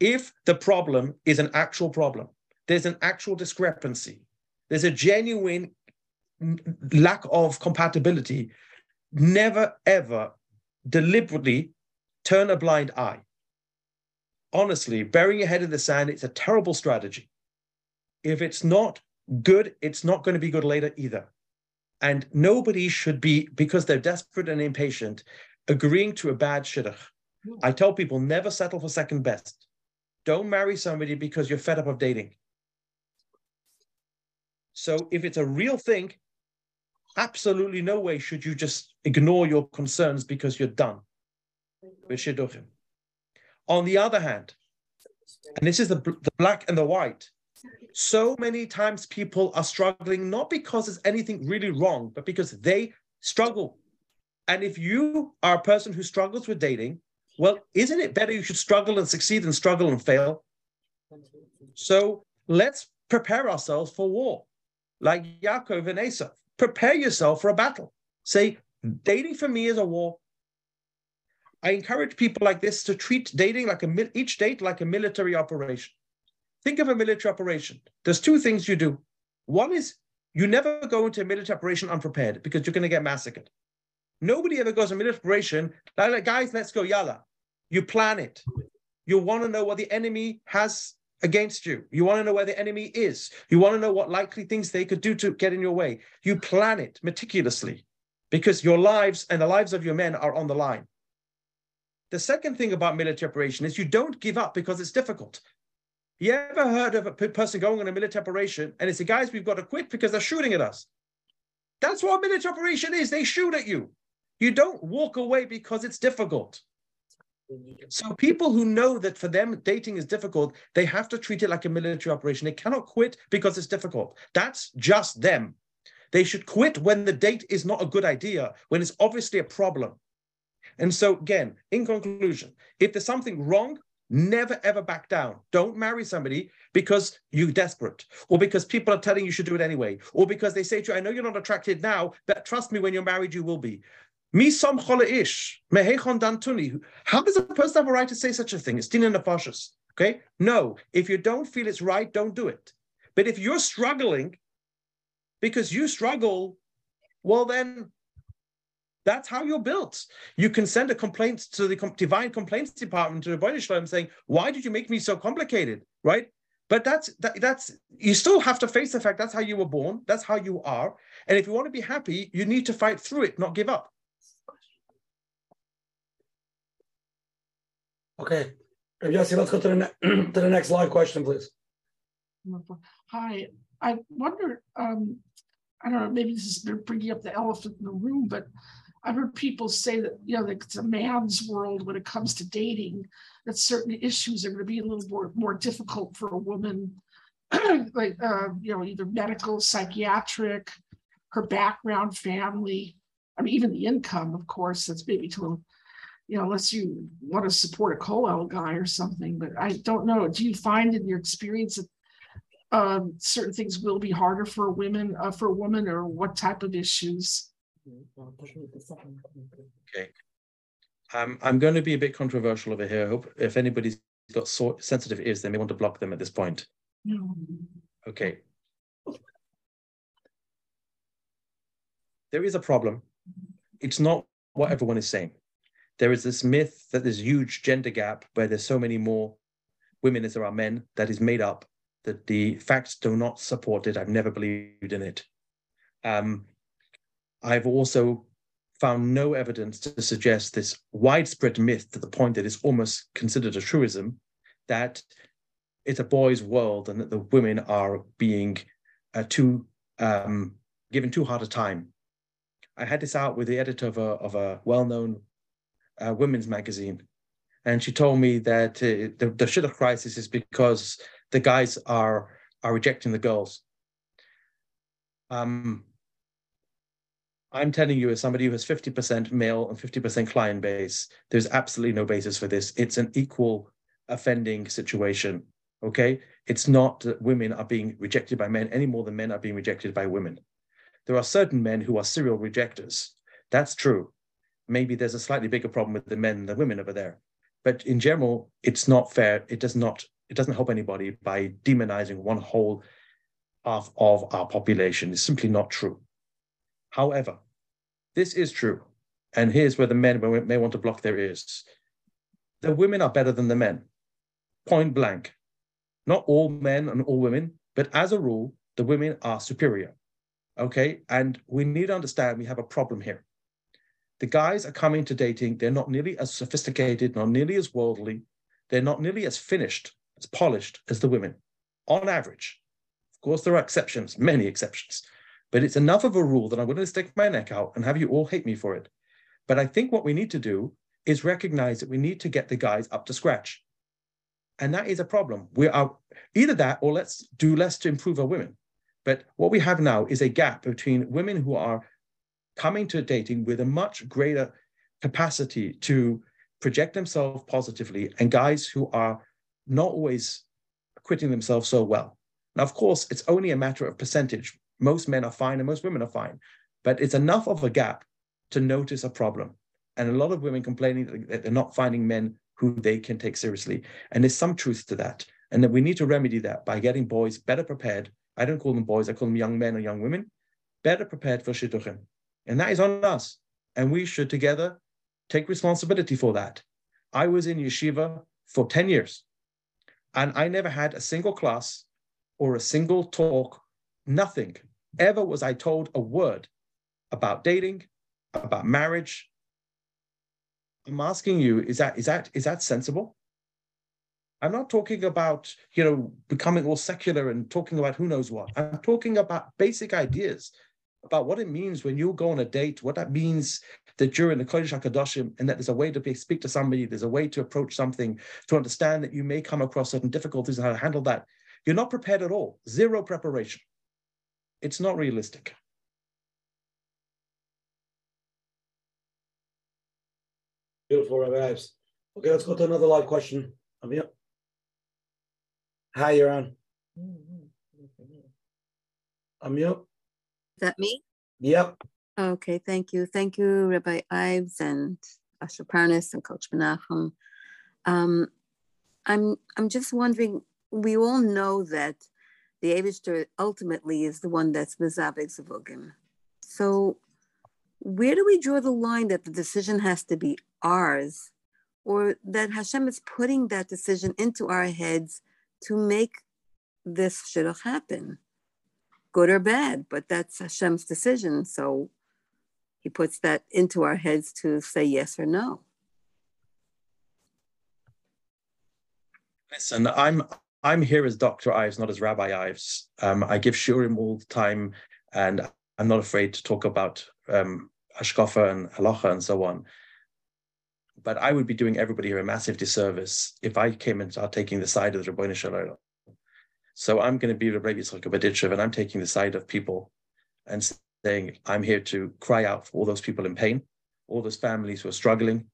If the problem is an actual problem, there's an actual discrepancy, there's a genuine lack of compatibility, never, ever deliberately turn a blind eye. Honestly, burying your head in the sand, it's a terrible strategy. If it's not good, it's not going to be good later either. And nobody should be, because they're desperate and impatient, agreeing to a bad shidduch. I tell people, never settle for second best. Don't marry somebody because you're fed up of dating. So if it's a real thing, absolutely no way should you just ignore your concerns because you're done with shidduchim. On the other hand, and this is the, the black and the white, so many times people are struggling, not because there's anything really wrong, but because they struggle. And if you are a person who struggles with dating, well, isn't it better you should struggle and succeed than struggle and fail? So let's prepare ourselves for war. Like Yaakov and Esau, prepare yourself for a battle. Say, dating for me is a war. I encourage people like this to treat dating like a, each date like a military operation. Think of a military operation. There's two things you do. One is you never go into a military operation unprepared, because you're going to get massacred. Nobody ever goes to a military operation like, guys, let's go, yalla. You plan it. You'll want to know what the enemy has against you. You want to know where the enemy is. You want to know what likely things they could do to get in your way. You plan it meticulously because your lives and the lives of your men are on the line. The second thing about military operation is you don't give up because it's difficult. You ever heard of a person going on a military operation and it's the guys, we've got to quit because they're shooting at us? That's what a military operation is. They shoot at you. You don't walk away because it's difficult. So people who know that for them dating is difficult, they have to treat it like a military operation. They cannot quit because it's difficult. That's just them. They should quit when the date is not a good idea, when it's obviously a problem. And so again, in conclusion, if there's something wrong, never, ever back down. Don't marry somebody because you're desperate or because people are telling you should do it anyway or because they say to you, I know you're not attracted now, but trust me, when you're married, you will be. How does a person have a right to say such a thing? It's din nefashos. Okay? No. If you don't feel it's right, don't do it. But if you're struggling because you struggle, well then, that's how you're built. You can send a complaint to the divine complaints department, to the Rebbeinu Shalom, saying, why did you make me so complicated, right? But that's, that, that's, you still have to face the fact that's how you were born, that's how you are. And if you want to be happy, you need to fight through it, not give up. Okay. Yossi, let's go to the, ne- to the next live question, please. Hi, I wonder, um, I don't know, maybe this is bringing up the elephant in the room, but I've heard people say that, you know, that it's a man's world when it comes to dating, that certain issues are going to be a little more, more difficult for a woman, like, uh, you know, either medical, psychiatric, her background, family, I mean, even the income, of course, that's maybe to a, you know, unless you want to support a Kollel guy or something, but I don't know. Do you find in your experience that um, certain things will be harder for women, uh, for a woman, or what type of issues? Okay, um, I'm going to be a bit controversial over here. I hope if anybody's got so- sensitive ears, they may want to block them at this point. No. Okay. There is a problem. It's not what everyone is saying. There is this myth that there's a huge gender gap where there's so many more women as there are men that is made up, that the facts do not support it. I've never believed in it. Um, I've also found no evidence to suggest this widespread myth to the point that it's almost considered a truism, that it's a boy's world and that the women are being uh, too um, given too hard a time. I had this out with the editor of a, of a well-known Uh, women's magazine, and she told me that uh, the, the Shidduch crisis is because the guys are are rejecting the girls. Um, I'm telling you, as somebody who has fifty percent male and fifty percent client base, there's absolutely no basis for this. It's an equal offending situation, okay? It's not that women are being rejected by men any more than men are being rejected by women. There are certain men who are serial rejecters. That's true. Maybe there's a slightly bigger problem with the men than women over there. But in general, it's not fair. It does not, it doesn't help anybody by demonizing one whole half of our population. It's simply not true. However, this is true. And here's where the men may want to block their ears. The women are better than the men, point blank. Not all men and all women, but as a rule, the women are superior. Okay? And we need to understand we have a problem here. The guys are coming to dating. They're not nearly as sophisticated, not nearly as worldly. They're not nearly as finished, as polished as the women, on average. Of course, there are exceptions, many exceptions. But it's enough of a rule that I'm going to stick my neck out and have you all hate me for it. But I think what we need to do is recognize that we need to get the guys up to scratch. And that is a problem. We are either that or let's do less to improve our women. But what we have now is a gap between women who are coming to dating with a much greater capacity to project themselves positively and guys who are not always acquitting themselves so well. Now, of course, it's only a matter of percentage. Most men are fine and most women are fine, but it's enough of a gap to notice a problem. And a lot of women complaining that they're not finding men who they can take seriously. And there's some truth to that. And that we need to remedy that by getting boys better prepared. I don't call them boys, I call them young men or young women, better prepared for shidduchim. And that is on us. And we should together take responsibility for that. I was in yeshiva for ten years. And I never had a single class or a single talk, nothing. Ever was I told a word about dating, about marriage. I'm asking you, is that is that is that sensible? I'm not talking about, you know, becoming all secular and talking about who knows what. I'm talking about basic ideas about what it means when you go on a date, what that means that you're in the Kodesh HaKadoshim, and that there's a way to be, speak to somebody, there's a way to approach something, to understand that you may come across certain difficulties and how to handle that. You're not prepared at all. Zero preparation. It's not realistic. Beautiful, Rabbi Ives. Okay, let's go to another live question. I'm here. Hi, you're on. I'm here. Is that me? Yep. Okay, thank you. Thank you, Rabbi Ives and Asher Parnas and Coach Menachem. Um, I'm I'm just wondering, we all know that the Eibishter ultimately is the one that's Mezavig Zavogim. So where do we draw the line that the decision has to be ours, or that Hashem is putting that decision into our heads to make this shidduch happen? Good or bad, but that's Hashem's decision. So he puts that into our heads to say yes or no. Listen, I'm I'm here as Doctor Ives, not as Rabbi Ives. Um, I give shurim all the time, and I'm not afraid to talk about um, hashkafa and halacha and so on. But I would be doing everybody here a massive disservice if I came and started taking the side of the Rebbeinu Shel Olam. So I'm going to be Rabbi Yitzchak Baditchev, and I'm taking the side of people and saying, I'm here to cry out for all those people in pain, all those families who are struggling,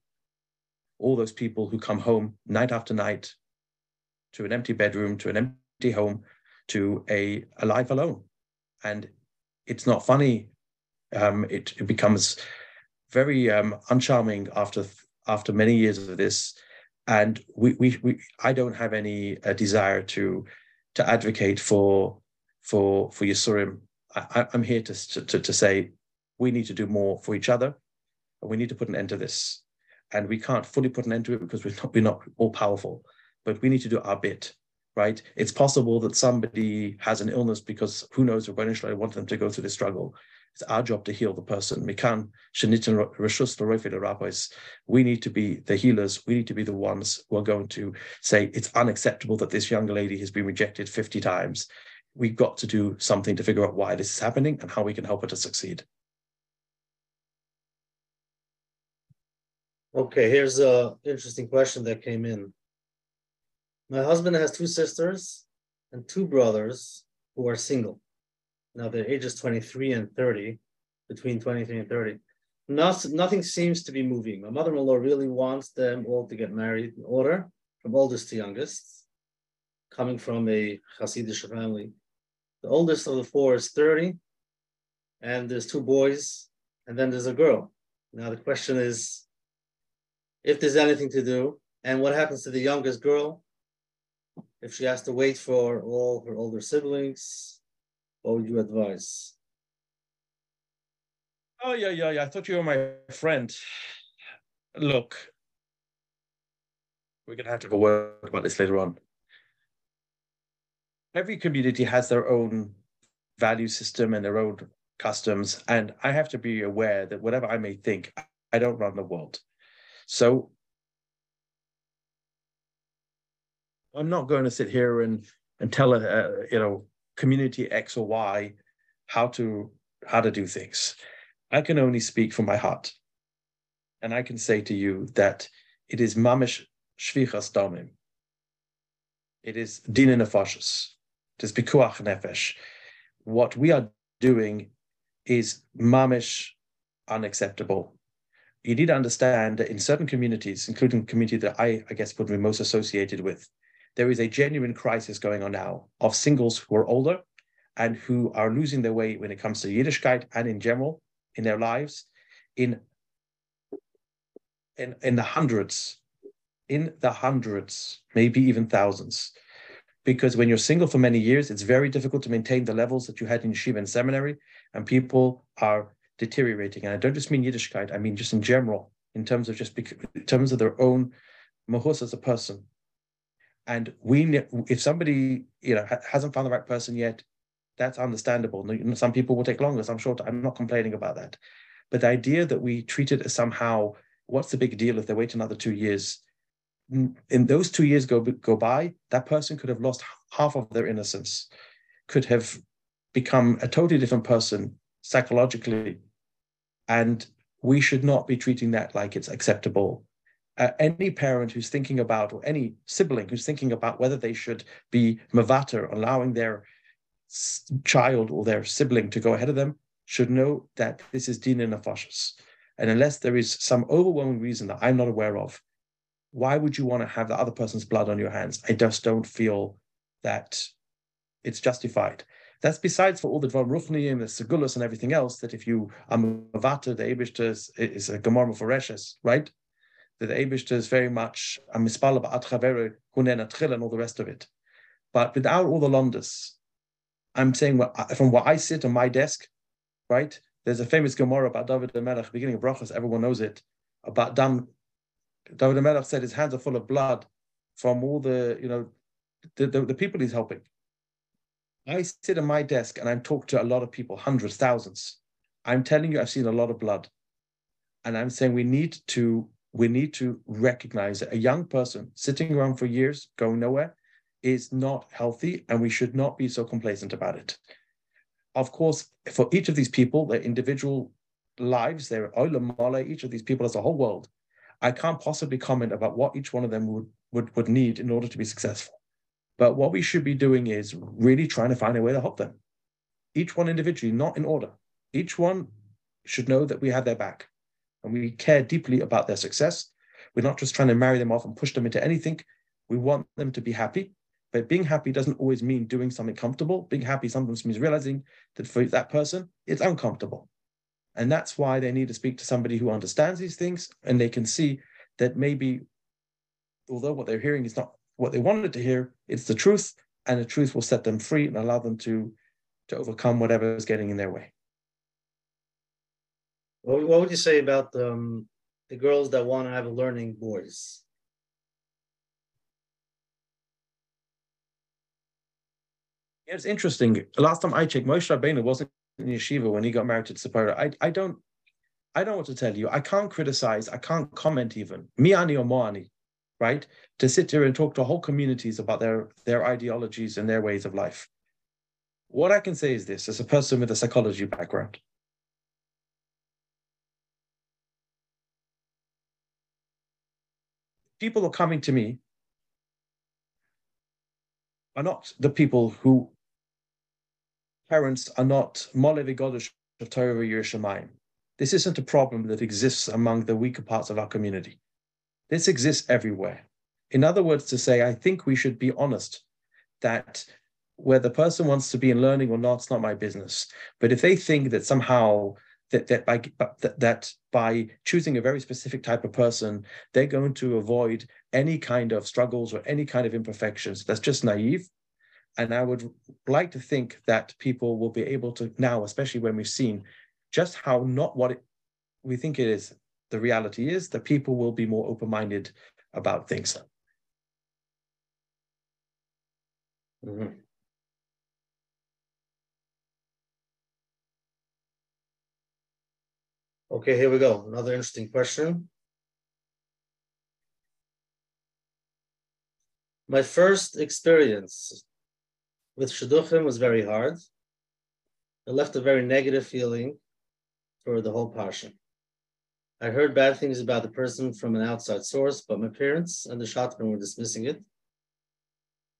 all those people who come home night after night to an empty bedroom, to an empty home, to a, a life alone. And it's not funny. Um, it, it becomes very um, uncharming after after many years of this. And we, we, we I don't have any uh, desire to... to advocate for for for Yisurim. I, I'm here to, to to say we need to do more for each other, and we need to put an end to this. And we can't fully put an end to it because we're not we're not all powerful, but we need to do our bit, right? It's possible that somebody has an illness because who knows if Rebbeinu Shel Olam wanted them to go through this struggle. It's our job to heal the person. We need to be the healers. We need to be the ones who are going to say, it's unacceptable that this young lady has been rejected fifty times. We've got to do something to figure out why this is happening and how we can help her to succeed. Okay, here's an interesting question that came in. My husband has two sisters and two brothers who are single. Now their ages twenty-three and thirty, between twenty-three and thirty. Not, nothing seems to be moving. My mother-in-law really wants them all to get married in order, from oldest to youngest, coming from a Hasidic family. The oldest of the four is thirty, and there's two boys, and then there's a girl. Now the question is, if there's anything to do, and what happens to the youngest girl, if she has to wait for all her older siblings? What would you advise? Oh, yeah, yeah, yeah. I thought you were my friend. Look, we're going to have to go work about this later on. Every community has their own value system and their own customs. And I have to be aware that whatever I may think, I don't run the world. So I'm not going to sit here and, and tell, uh, you know, community X or Y how to how to do things. I can only speak from my heart, and I can say to you that it is mamish shvichas damim. It is dina nefashos. It is pikuach nefesh. What we are doing is mamish unacceptable. You need to understand that in certain communities, including the community that I, I guess, would be most associated with, there is a genuine crisis going on now of singles who are older and who are losing their way when it comes to Yiddishkeit and in general in their lives in, in, in the hundreds, in the hundreds, maybe even thousands. Because when you're single for many years, it's very difficult to maintain the levels that you had in yeshiva and seminary, and people are deteriorating. And I don't just mean Yiddishkeit, I mean just in general, in terms of just in terms of their own mahus as a person. And we, if somebody, you know, hasn't found the right person yet, that's understandable. Some people will take longer, some shorter. I'm not complaining about that. But the idea that we treat it as somehow, what's the big deal if they wait another two years? In those two years go, go by, that person could have lost half of their innocence, could have become a totally different person psychologically. And we should not be treating that like it's acceptable. Uh, any parent who's thinking about, or any sibling who's thinking about whether they should be mevater, allowing their s- child or their sibling to go ahead of them, should know that this is dina nefashos. And unless there is some overwhelming reason that I'm not aware of, why would you want to have the other person's blood on your hands? I just don't feel that it's justified. That's besides for all the Dvar Ruchni and the Segulus and everything else, that if you are mevater, the Eibishter is, is a Gemara Meforeshes, right? That the Eibishter is very much a mispala ba'at chavero hunen atchil and all the rest of it. But without all the londas, I'm saying well, from where I sit on my desk, right? There's a famous Gemara about David HaMelech, beginning of Brachas, everyone knows it, about dam. David HaMelech said his hands are full of blood from all the, you know, the, the, the people he's helping. I sit at my desk and I'm talking to a lot of people, hundreds, thousands. I'm telling you, I've seen a lot of blood. And I'm saying we need to we need to recognize that a young person sitting around for years, going nowhere, is not healthy, and we should not be so complacent about it. Of course, for each of these people, their individual lives, their olam male, each of these people as a whole world, I can't possibly comment about what each one of them would, would, would need in order to be successful. But what we should be doing is really trying to find a way to help them. Each one individually, not in order. Each one should know that we have their back and we care deeply about their success. We're not just trying to marry them off and push them into anything. We want them to be happy. But being happy doesn't always mean doing something comfortable. Being happy sometimes means realizing that for that person, it's uncomfortable. And that's why they need to speak to somebody who understands these things, and they can see that maybe, although what they're hearing is not what they wanted to hear, it's the truth, and the truth will set them free and allow them to to overcome whatever is getting in their way. Well, what would you say about um, the girls that want to have a learning boys? It's interesting. Last time I checked, Moshe Rabbeinu wasn't in yeshiva when he got married to Tzipora. I I don't I don't know what to tell you. I can't criticize. I can't comment even. Mi ani o mo ani. Right? To sit here and talk to whole communities about their, their ideologies and their ways of life. What I can say is this, as a person with a psychology background, people who are coming to me are not the people who parents are not Molevi Godosh of Torah Yerushalayim. This isn't a problem that exists among the weaker parts of our community. This exists everywhere. In other words, to say, I think we should be honest that whether the person wants to be in learning or not, it's not my business. But if they think that somehow that, that, by, that by choosing a very specific type of person, they're going to avoid any kind of struggles or any kind of imperfections, that's just naive. And I would like to think that people will be able to now, especially when we've seen just how not what it, we think it is, the reality is that people will be more open-minded about things. Mm-hmm. Okay, here we go. Another interesting question. My first experience with Shidduchim was very hard. It left a very negative feeling for the whole parsha. I heard bad things about the person from an outside source, but my parents and the shotgun were dismissing it.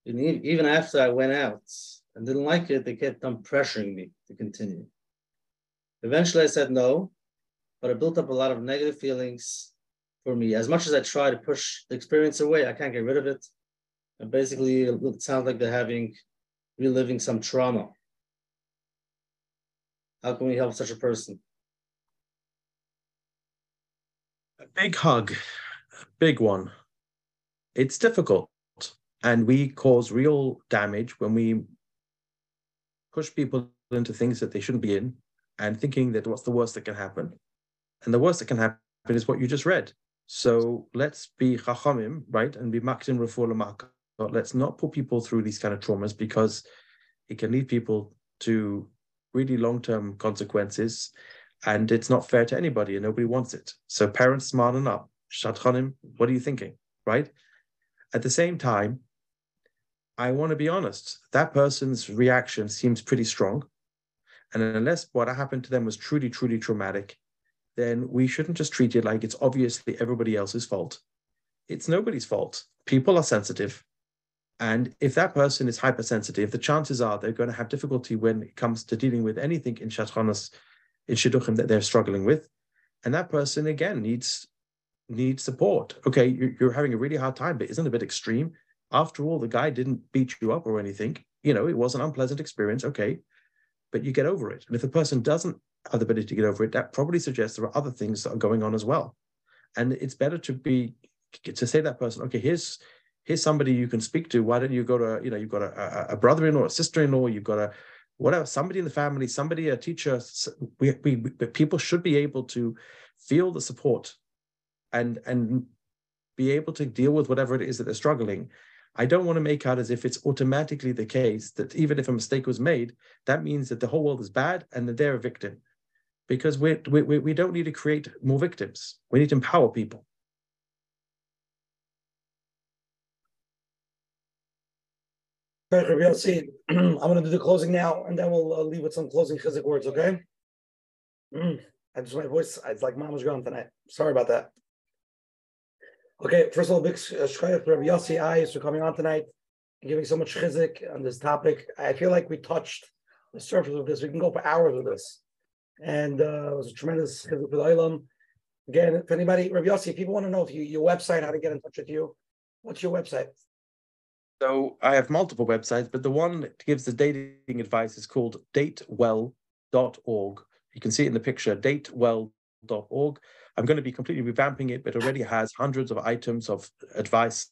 And even after I went out and didn't like it, they kept on pressuring me to continue. Eventually I said no, but I built up a lot of negative feelings for me. As much as I try to push the experience away, I can't get rid of it. And basically it sounds like they're having, reliving some trauma. How can we help such a person? A big hug, a big one. It's difficult, and we cause real damage when we push people into things that they shouldn't be in and thinking that what's the worst that can happen. And the worst that can happen is what you just read. So let's be chachamim, right, and be maksim refuah l'makov. But let's not put people through these kind of traumas, because it can lead people to really long-term consequences, and it's not fair to anybody, and nobody wants it. So parents, smarten up. Shadchanim, what are you thinking, right? At the same time, I want to be honest. That person's reaction seems pretty strong. And unless what happened to them was truly, truly traumatic, then we shouldn't just treat it like it's obviously everybody else's fault. It's nobody's fault. People are sensitive. And if that person is hypersensitive, the chances are they're going to have difficulty when it comes to dealing with anything in Shadchanos, in Shidduchim, that they're struggling with. And that person, again, needs needs support. Okay, you're, you're having a really hard time, but isn't it a bit extreme? After all, the guy didn't beat you up or anything. You know, it was an unpleasant experience. Okay, but you get over it. And if the person doesn't have the ability to get over it, that probably suggests there are other things that are going on as well. And it's better to be to say to that person, okay, here's here's somebody you can speak to. Why don't you go to, you know, you've got a, a brother-in-law, a sister-in-law, you've got a whatever, somebody in the family, somebody, a teacher. We, we, but people should be able to feel the support and and be able to deal with whatever it is that they're struggling. I don't want to make out as if it's automatically the case that even if a mistake was made, that means that the whole world is bad and that they're a victim. Because we we we don't need to create more victims. We need to empower people. All right, Rabbi Yossi, I'm going to do the closing now, and then we'll uh, leave with some closing chizik words. Okay? Mm, I just my voice. It's like mama's gone tonight. Sorry about that. Okay, first of all, big shkayach to Rabbi Yossi Ives for coming on tonight and giving so much chizik on this topic. I feel like we touched the surface of this. We can go for hours with this, and uh, it was a tremendous chizik with Olam. Again, if anybody, Rabbi Yossi, if people want to know if you, your website, how to get in touch with you, what's your website? So I have multiple websites, but the one that gives the dating advice is called date well dot org. You can see it in the picture, date well dot org. I'm going to be completely revamping it, but already has hundreds of items of advice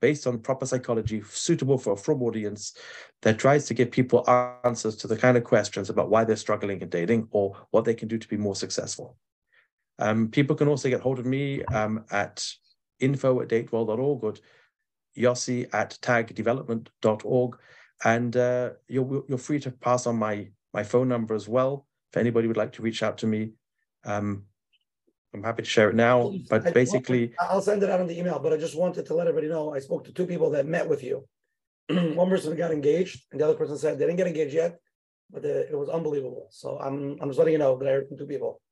based on proper psychology, suitable for a fraud audience, that tries to give people answers to the kind of questions about why they're struggling in dating or what they can do to be more successful. Um, people can also get hold of me um, at info at datewell dot org or Yossi at tag development dot org. And uh, you're, you're free to pass on my, my phone number as well. If anybody would like to reach out to me, um, I'm happy to share it now, but basically... I'll send it out on the email, but I just wanted to let everybody know I spoke to two people that met with you. One person got engaged, and the other person said they didn't get engaged yet, but the, it was unbelievable. So I'm, I'm just letting you know that I heard from two people.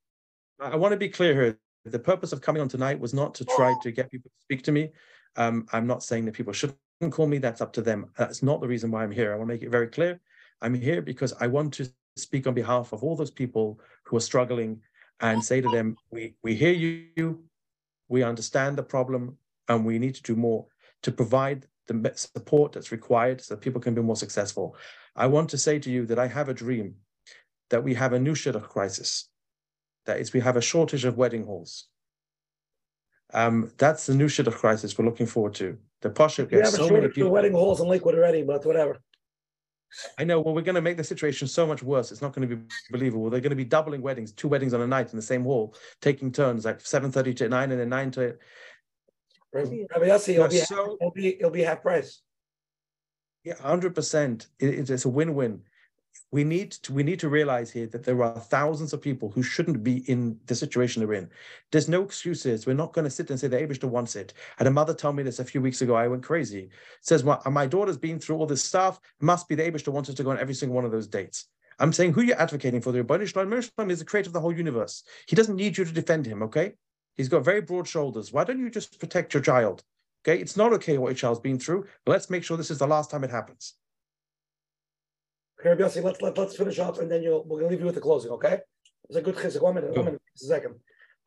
I want to be clear here. The purpose of coming on tonight was not to try to get people to speak to me. Um, I'm not saying that people shouldn't call me. That's up to them. That's not the reason why I'm here. I want to make it very clear. I'm here because I want to speak on behalf of all those people who are struggling and say to them, we, we hear you, we understand the problem, and we need to do more to provide the support that's required so that people can be more successful. I want to say to you that I have a dream that we have a new Shidduch crisis. That is, we have a shortage of wedding halls. Um, that's the new Shidduch crisis we're looking forward to. The Pasha gets so many people. Wedding halls in Lakewood already, but whatever. I know. Well, we're going to make the situation so much worse. It's not going to be believable. They're going to be doubling weddings, two weddings on a night in the same hall, taking turns, like seven thirty to nine and then nine to... Rabbi Yossi, it'll, so, it'll, be, it'll be half price. Yeah, one hundred percent. It, it's a win-win. We need to, we need to realize here that there are thousands of people who shouldn't be in the situation they're in. There's no excuses. We're not going to sit and say the Eibishter wants it. I had a mother tell me this a few weeks ago. I went crazy. It says, well, my daughter's been through all this stuff. Must be the Eibishter wants her to go on every single one of those dates. I'm saying, who you're advocating for? The Rebbeinu Shlom is the creator of the whole universe. He doesn't need you to defend him, okay? He's got very broad shoulders. Why don't you just protect your child? Okay, it's not okay what your child's been through. But let's make sure this is the last time it happens. Rabbi Yossi, let's let, let's finish up, and then you'll we're gonna leave you with the closing, okay? It's a good chizuk. One minute, one minute, just a second.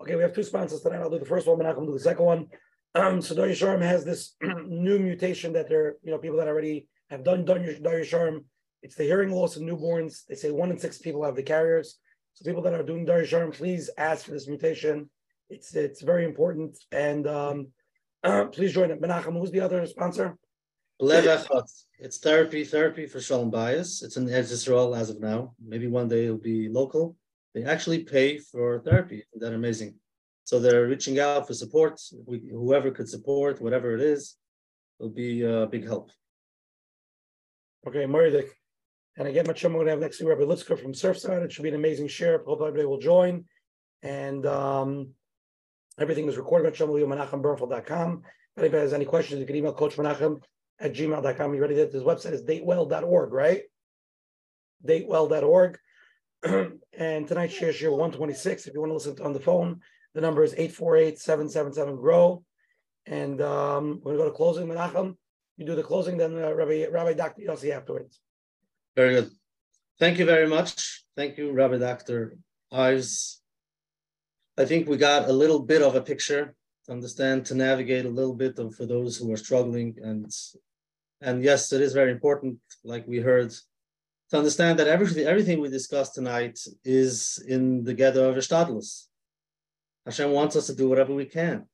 Okay, we have two sponsors tonight. I'll do the first one, and I'll do the second one. Um, so Dor Yeshorim has this new mutation that they're, you know, people that already have done Dor Yeshorim. It's the hearing loss in newborns. They say one in six people have the carriers. So people that are doing Dor Yeshorim, please ask for this mutation. It's it's very important, and um, uh, please join it. Menachem, who's the other sponsor? Belev Echad. It's therapy, therapy for Shalom Bias. It's in Eretz Yisrael as of now. Maybe one day it'll be local. They actually pay for therapy. Isn't that amazing? So they're reaching out for support. We, whoever could support, whatever it is. it'll be a big help. Okay, Murdik. And again, much I'm going to have next to Rabbi Lipsker from Surfside. It should be an amazing share. Hope everybody will join. And um, everything is recorded. menachem bernfeld dot com. If anybody has any questions, you can email coach menachem at gmail dot com. You ready to get this website? Is date well dot org, right? date well dot org. And tonight's share is one twenty-six. If you want to listen to on the phone, the number is eight four eight, seven seven seven, grow. And um, we're going to go to closing. Menachem, you do the closing, then uh, Rabbi, Rabbi Doctor Yossi afterwards. Very good. Thank you very much. Thank you, Rabbi Doctor Ives. I think we got a little bit of a picture to understand, to navigate a little bit of, for those who are struggling. And, and yes, it is very important, like we heard, to understand that everything, everything we discussed tonight is in the gather of Ishtadlus. Hashem wants us to do whatever we can.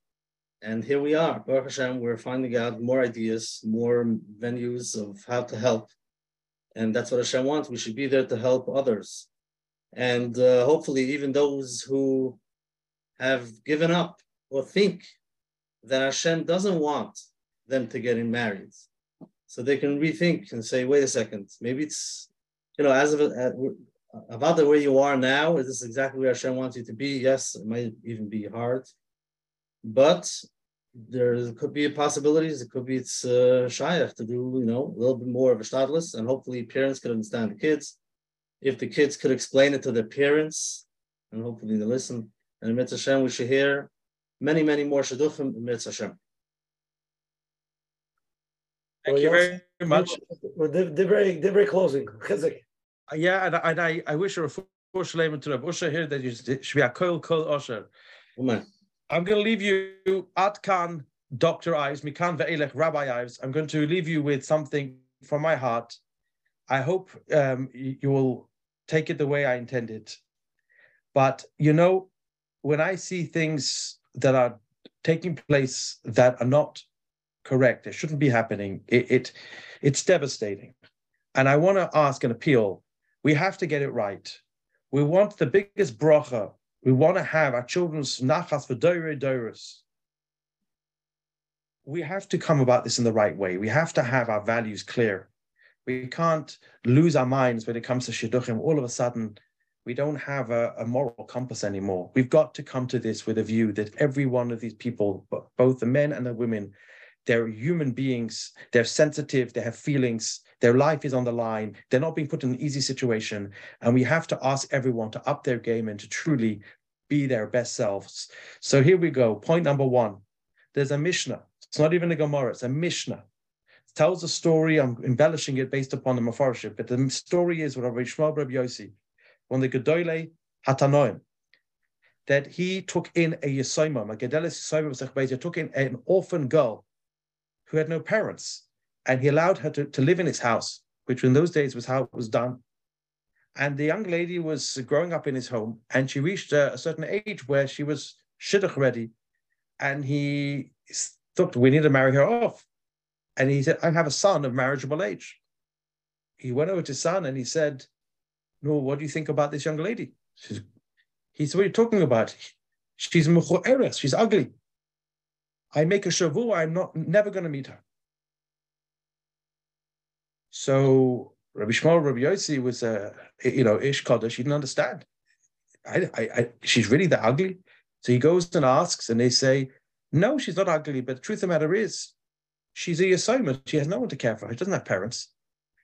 And here we are, Baruch Hashem, we're finding out more ideas, more venues of how to help. And that's what Hashem wants. We should be there to help others. And uh, hopefully even those who have given up or think that Hashem doesn't want them to get married. So they can rethink and say, wait a second, maybe it's, you know, as of uh, about the way you are now, is this exactly where Hashem wants you to be? Yes, it might even be hard, but there could be possibilities. It could be it's uh, shayach to do, you know, a little bit more of a shtadlus, and hopefully parents could understand the kids. If the kids could explain it to their parents, and hopefully they listen. And in Mitzvah Hashem, we should hear many, many more shidduchim in Mitzvah Hashem. Thank you very much. Divrei closing. Yeah, and, and I, I wish a refuah shleima to Rabbi Usher here that you should be a koil kol Usher. Amen. I'm going to leave you at Kan, Doctor Ives, Mikan Ve'elech, Rabbi Ives. I'm going to leave you with something from my heart. I hope um, you, you will take it the way I intended. But, you know, when I see things that are taking place that are not correct, it shouldn't be happening, it, it it's devastating. And I want to ask and appeal, we have to get it right. We want the biggest bracha. We want to have our children's nachas for doire doiros. We have to come about this in the right way. We have to have our values clear. We can't lose our minds when it comes to shidduchim. All of a sudden, we don't have a, a moral compass anymore. We've got to come to this with a view that every one of these people, both the men and the women, they're human beings, they're sensitive, they have feelings, their life is on the line, they're not being put in an easy situation, and we have to ask everyone to up their game and to truly be their best selves. So here we go, point number one. There's a Mishnah, it's not even a Gemara, it's a Mishnah. It tells a story, I'm embellishing it based upon the Mefarshim, but the story is with Rabbi Shmuel Bar Yossi, one of the Gedolei Hatanoim, that he took in a Yesomim, a Gedolas Yesomim, took in an orphan girl who had no parents, and he allowed her to, to live in his house, which in those days was how it was done. And the young lady was growing up in his home, and she reached a, a certain age where she was shidduch ready, and he thought, we need to marry her off. And he said, I have a son of marriageable age. He went over to his son and he said, no, what do you think about this young lady? She said, he said, what are you talking about? She's mechueres, she's ugly. I make a shavua, I'm not never going to meet her. So Rabbi Shmuel, Rabbi Yossi was a, you know, ish kodesh. She didn't understand. I, I, I, she's really that ugly. So he goes and asks, and they say, no, she's not ugly. But the truth of the matter is, she's a yesoma. She has no one to care for her. She doesn't have parents.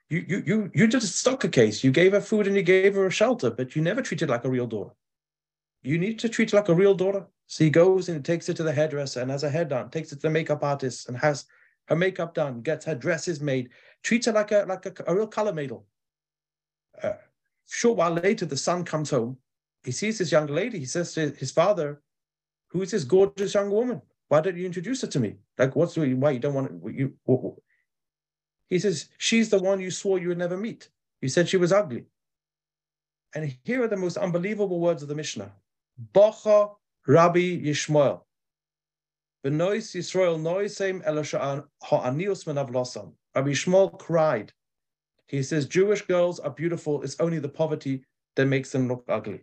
You, you, you, you did a stalker case. You gave her food and you gave her a shelter, but you never treated like a real daughter. You need to treat her like a real daughter. So he goes and he takes her to the hairdresser and has her hair done, takes it to the makeup artist and has her makeup done, gets her dresses made, treats her like a like a, a real color model. A uh, short while later, the son comes home. He sees this young lady. He says to his father, who is this gorgeous young woman? Why didn't you introduce her to me? Like, what's the, why you don't want to, you? Oh. He says, she's the one you swore you would never meet. You said she was ugly. And here are the most unbelievable words of the Mishnah. Bocha Rabbi Yishmael, Benois Yisrael Noisem Elisha Ha'anius Menavlosam. Rabbi Yishmael cried. He says, Jewish girls are beautiful. It's only the poverty that makes them look ugly.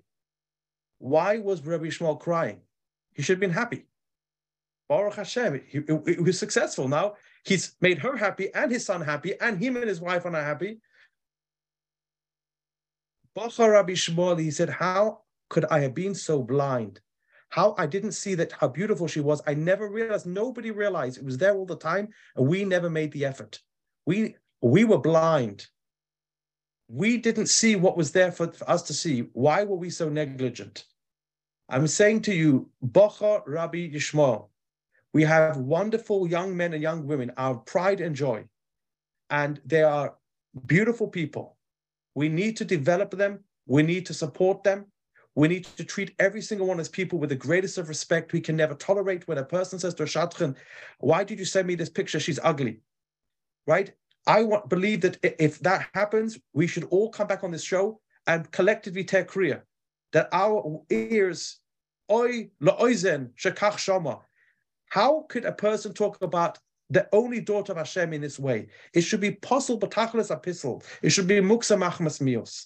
Why was Rabbi Yishmael crying? He should have been happy. Baruch Hashem, he, it, it was successful. Now he's made her happy and his son happy, and him and his wife are not happy. Baruch Rabbi Shmuel, he said, how could I have been so blind? How I didn't see that how beautiful she was. I never realized, nobody realized. It was there all the time, and we never made the effort. We, we were blind. We didn't see what was there for, for us to see. Why were we so negligent? I'm saying to you, Bocha Rabbi Yishmael, we have wonderful young men and young women, our pride and joy, and they are beautiful people. We need to develop them. We need to support them. We need to treat every single one as people with the greatest of respect. We can never tolerate when a person says to a shatran, why did you send me this picture? She's ugly, right? I want, believe that if that happens, we should all come back on this show and collectively tear Korea, that our ears, oy la'oizen shekach shama. How could a person talk about the only daughter of Hashem in this way? It should be posel b'tachlis apisel. It should be muksa machmas mios.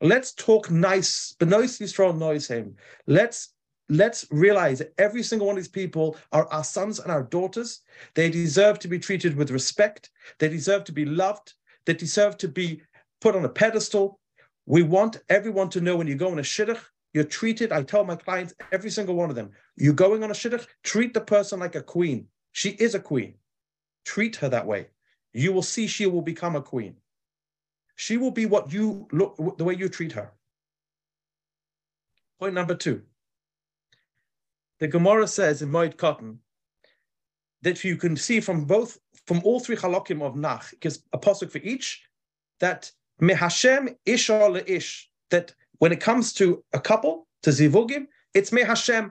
Let's talk nice, benois yisrael nois him. Let's Let's realize that every single one of these people are our sons and our daughters. They deserve to be treated with respect. They deserve to be loved. They deserve to be put on a pedestal. We want everyone to know when you go on a shidduch, you're treated. I tell my clients, every single one of them, you're going on a shidduch, treat the person like a queen. She is a queen. Treat her that way. You will see she will become a queen. She will be what you look, the way you treat her. Point number two. The Gemara says in Moed Katan that you can see from both, from all three halakim of Nach, because a pasuk for each, that mehashem isha leish, that when it comes to a couple, to zivugim, it's mehashem.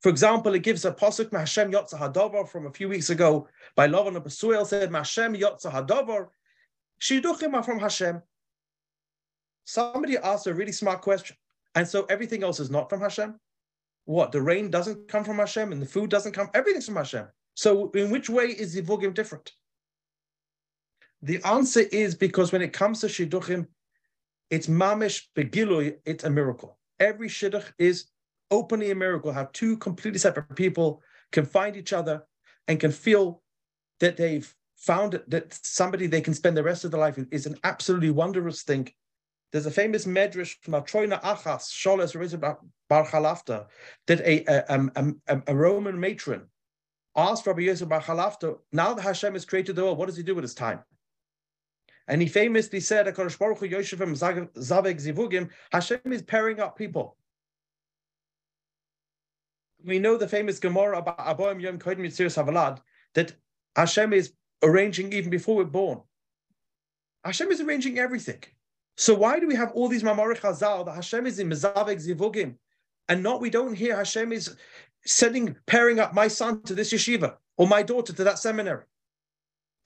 For example, it gives a pasuk mehashem yotza hadavar from a few weeks ago by Lavan of Pesuel said mehashem yotza hadavar. Shidduchim are from Hashem. Somebody asked a really smart question, and so everything else is not from Hashem. What, the rain doesn't come from Hashem and the food doesn't come, everything's from Hashem. So in which way is Zivugim different? The answer is because when it comes to Shidduchim, it's Mamish Begilui, it's a miracle. Every Shidduch is openly a miracle, how two completely separate people can find each other and can feel that they've found that somebody they can spend the rest of their life with is an absolutely wondrous thing. There's a famous medrash from Matroina Achas, Sholas Bar Chalafta, that a, a, a, a Roman matron asked Rabbi Yossi Bar Chalafta, now that Hashem has created the world, what does he do with his time? And he famously said, HaKadosh Baruch Hu Yoshevim Zaveg Zivugim, Hashem is pairing up people. We know the famous Gemara about Aboim Yom Kodim Yitzir Savalad, that Hashem is arranging even before we're born. Hashem is arranging everything. So why do we have all these Mamorich Hazal that Hashem is in Mezavek Zivugim, and not we don't hear Hashem is sending, pairing up my son to this yeshiva or my daughter to that seminary?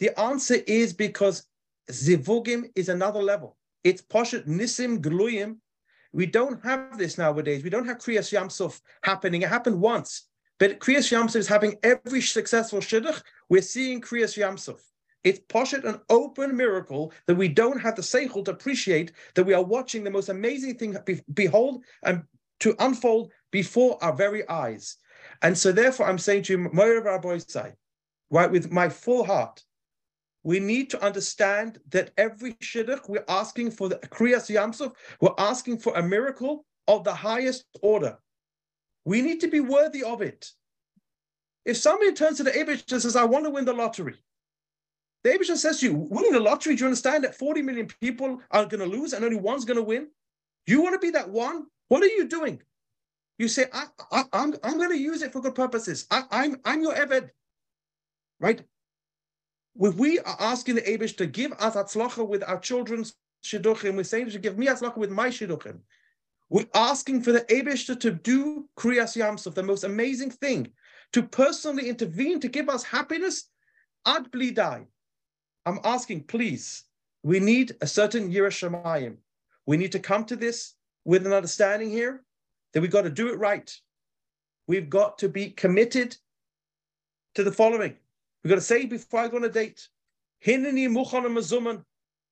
The answer is because Zivugim is another level. It's Poshet Nisim Gluyim. We don't have this nowadays. We don't have Kriyas Yamsuf happening. It happened once, but Kriyas Yamsuf is happening every successful Shidduch. We're seeing Kriyas Yamsuf. It's poshet, an open miracle that we don't have the seichel to appreciate that we are watching the most amazing thing be, behold and to unfold before our very eyes. And so therefore I'm saying to you, Moira Raboisai, right, with my full heart, we need to understand that every shidduch we're asking for the kriyas yamsuf, we're asking for a miracle of the highest order. We need to be worthy of it. If somebody turns to the Eibush and says, I want to win the lottery, the Abishah says to you, winning the lottery, do you understand that forty million people are going to lose and only one's going to win? You want to be that one? What are you doing? You say, I, I, I'm, I'm going to use it for good purposes. I, I'm, I'm your Eved, right? When we are asking the Abish to give us Hatzlacha with our children's Shidduchim, we're saying to give me Hatzlacha with my Shidduchim. We're asking for the Abish to, to do Kriyas Yamsuf, the most amazing thing, to personally intervene, to give us happiness, ad bli dai. I'm asking, please, we need a certain Yiras Shamayim. We need to come to this with an understanding here that we've got to do it right. We've got to be committed to the following. We've got to say before I go on a date, Hineni Muchon Mazuman,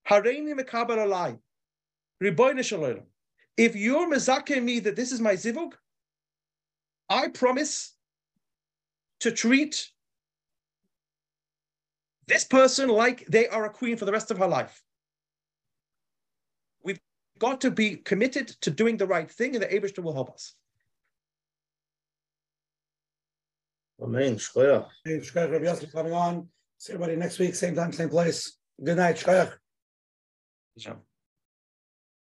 Hareini Mekabel Alai, Riboyne Shaloyim. If you're mezakeh me that this is my zivug, I promise to treat this person like they are a queen for the rest of her life. We've got to be committed to doing the right thing, and the Eibishter will help us. Amen. Shkoyach. Hey, Shkoyach, Rabbi Yossi, coming on. See everybody next week, same time, same place. Good night, Shkoyach.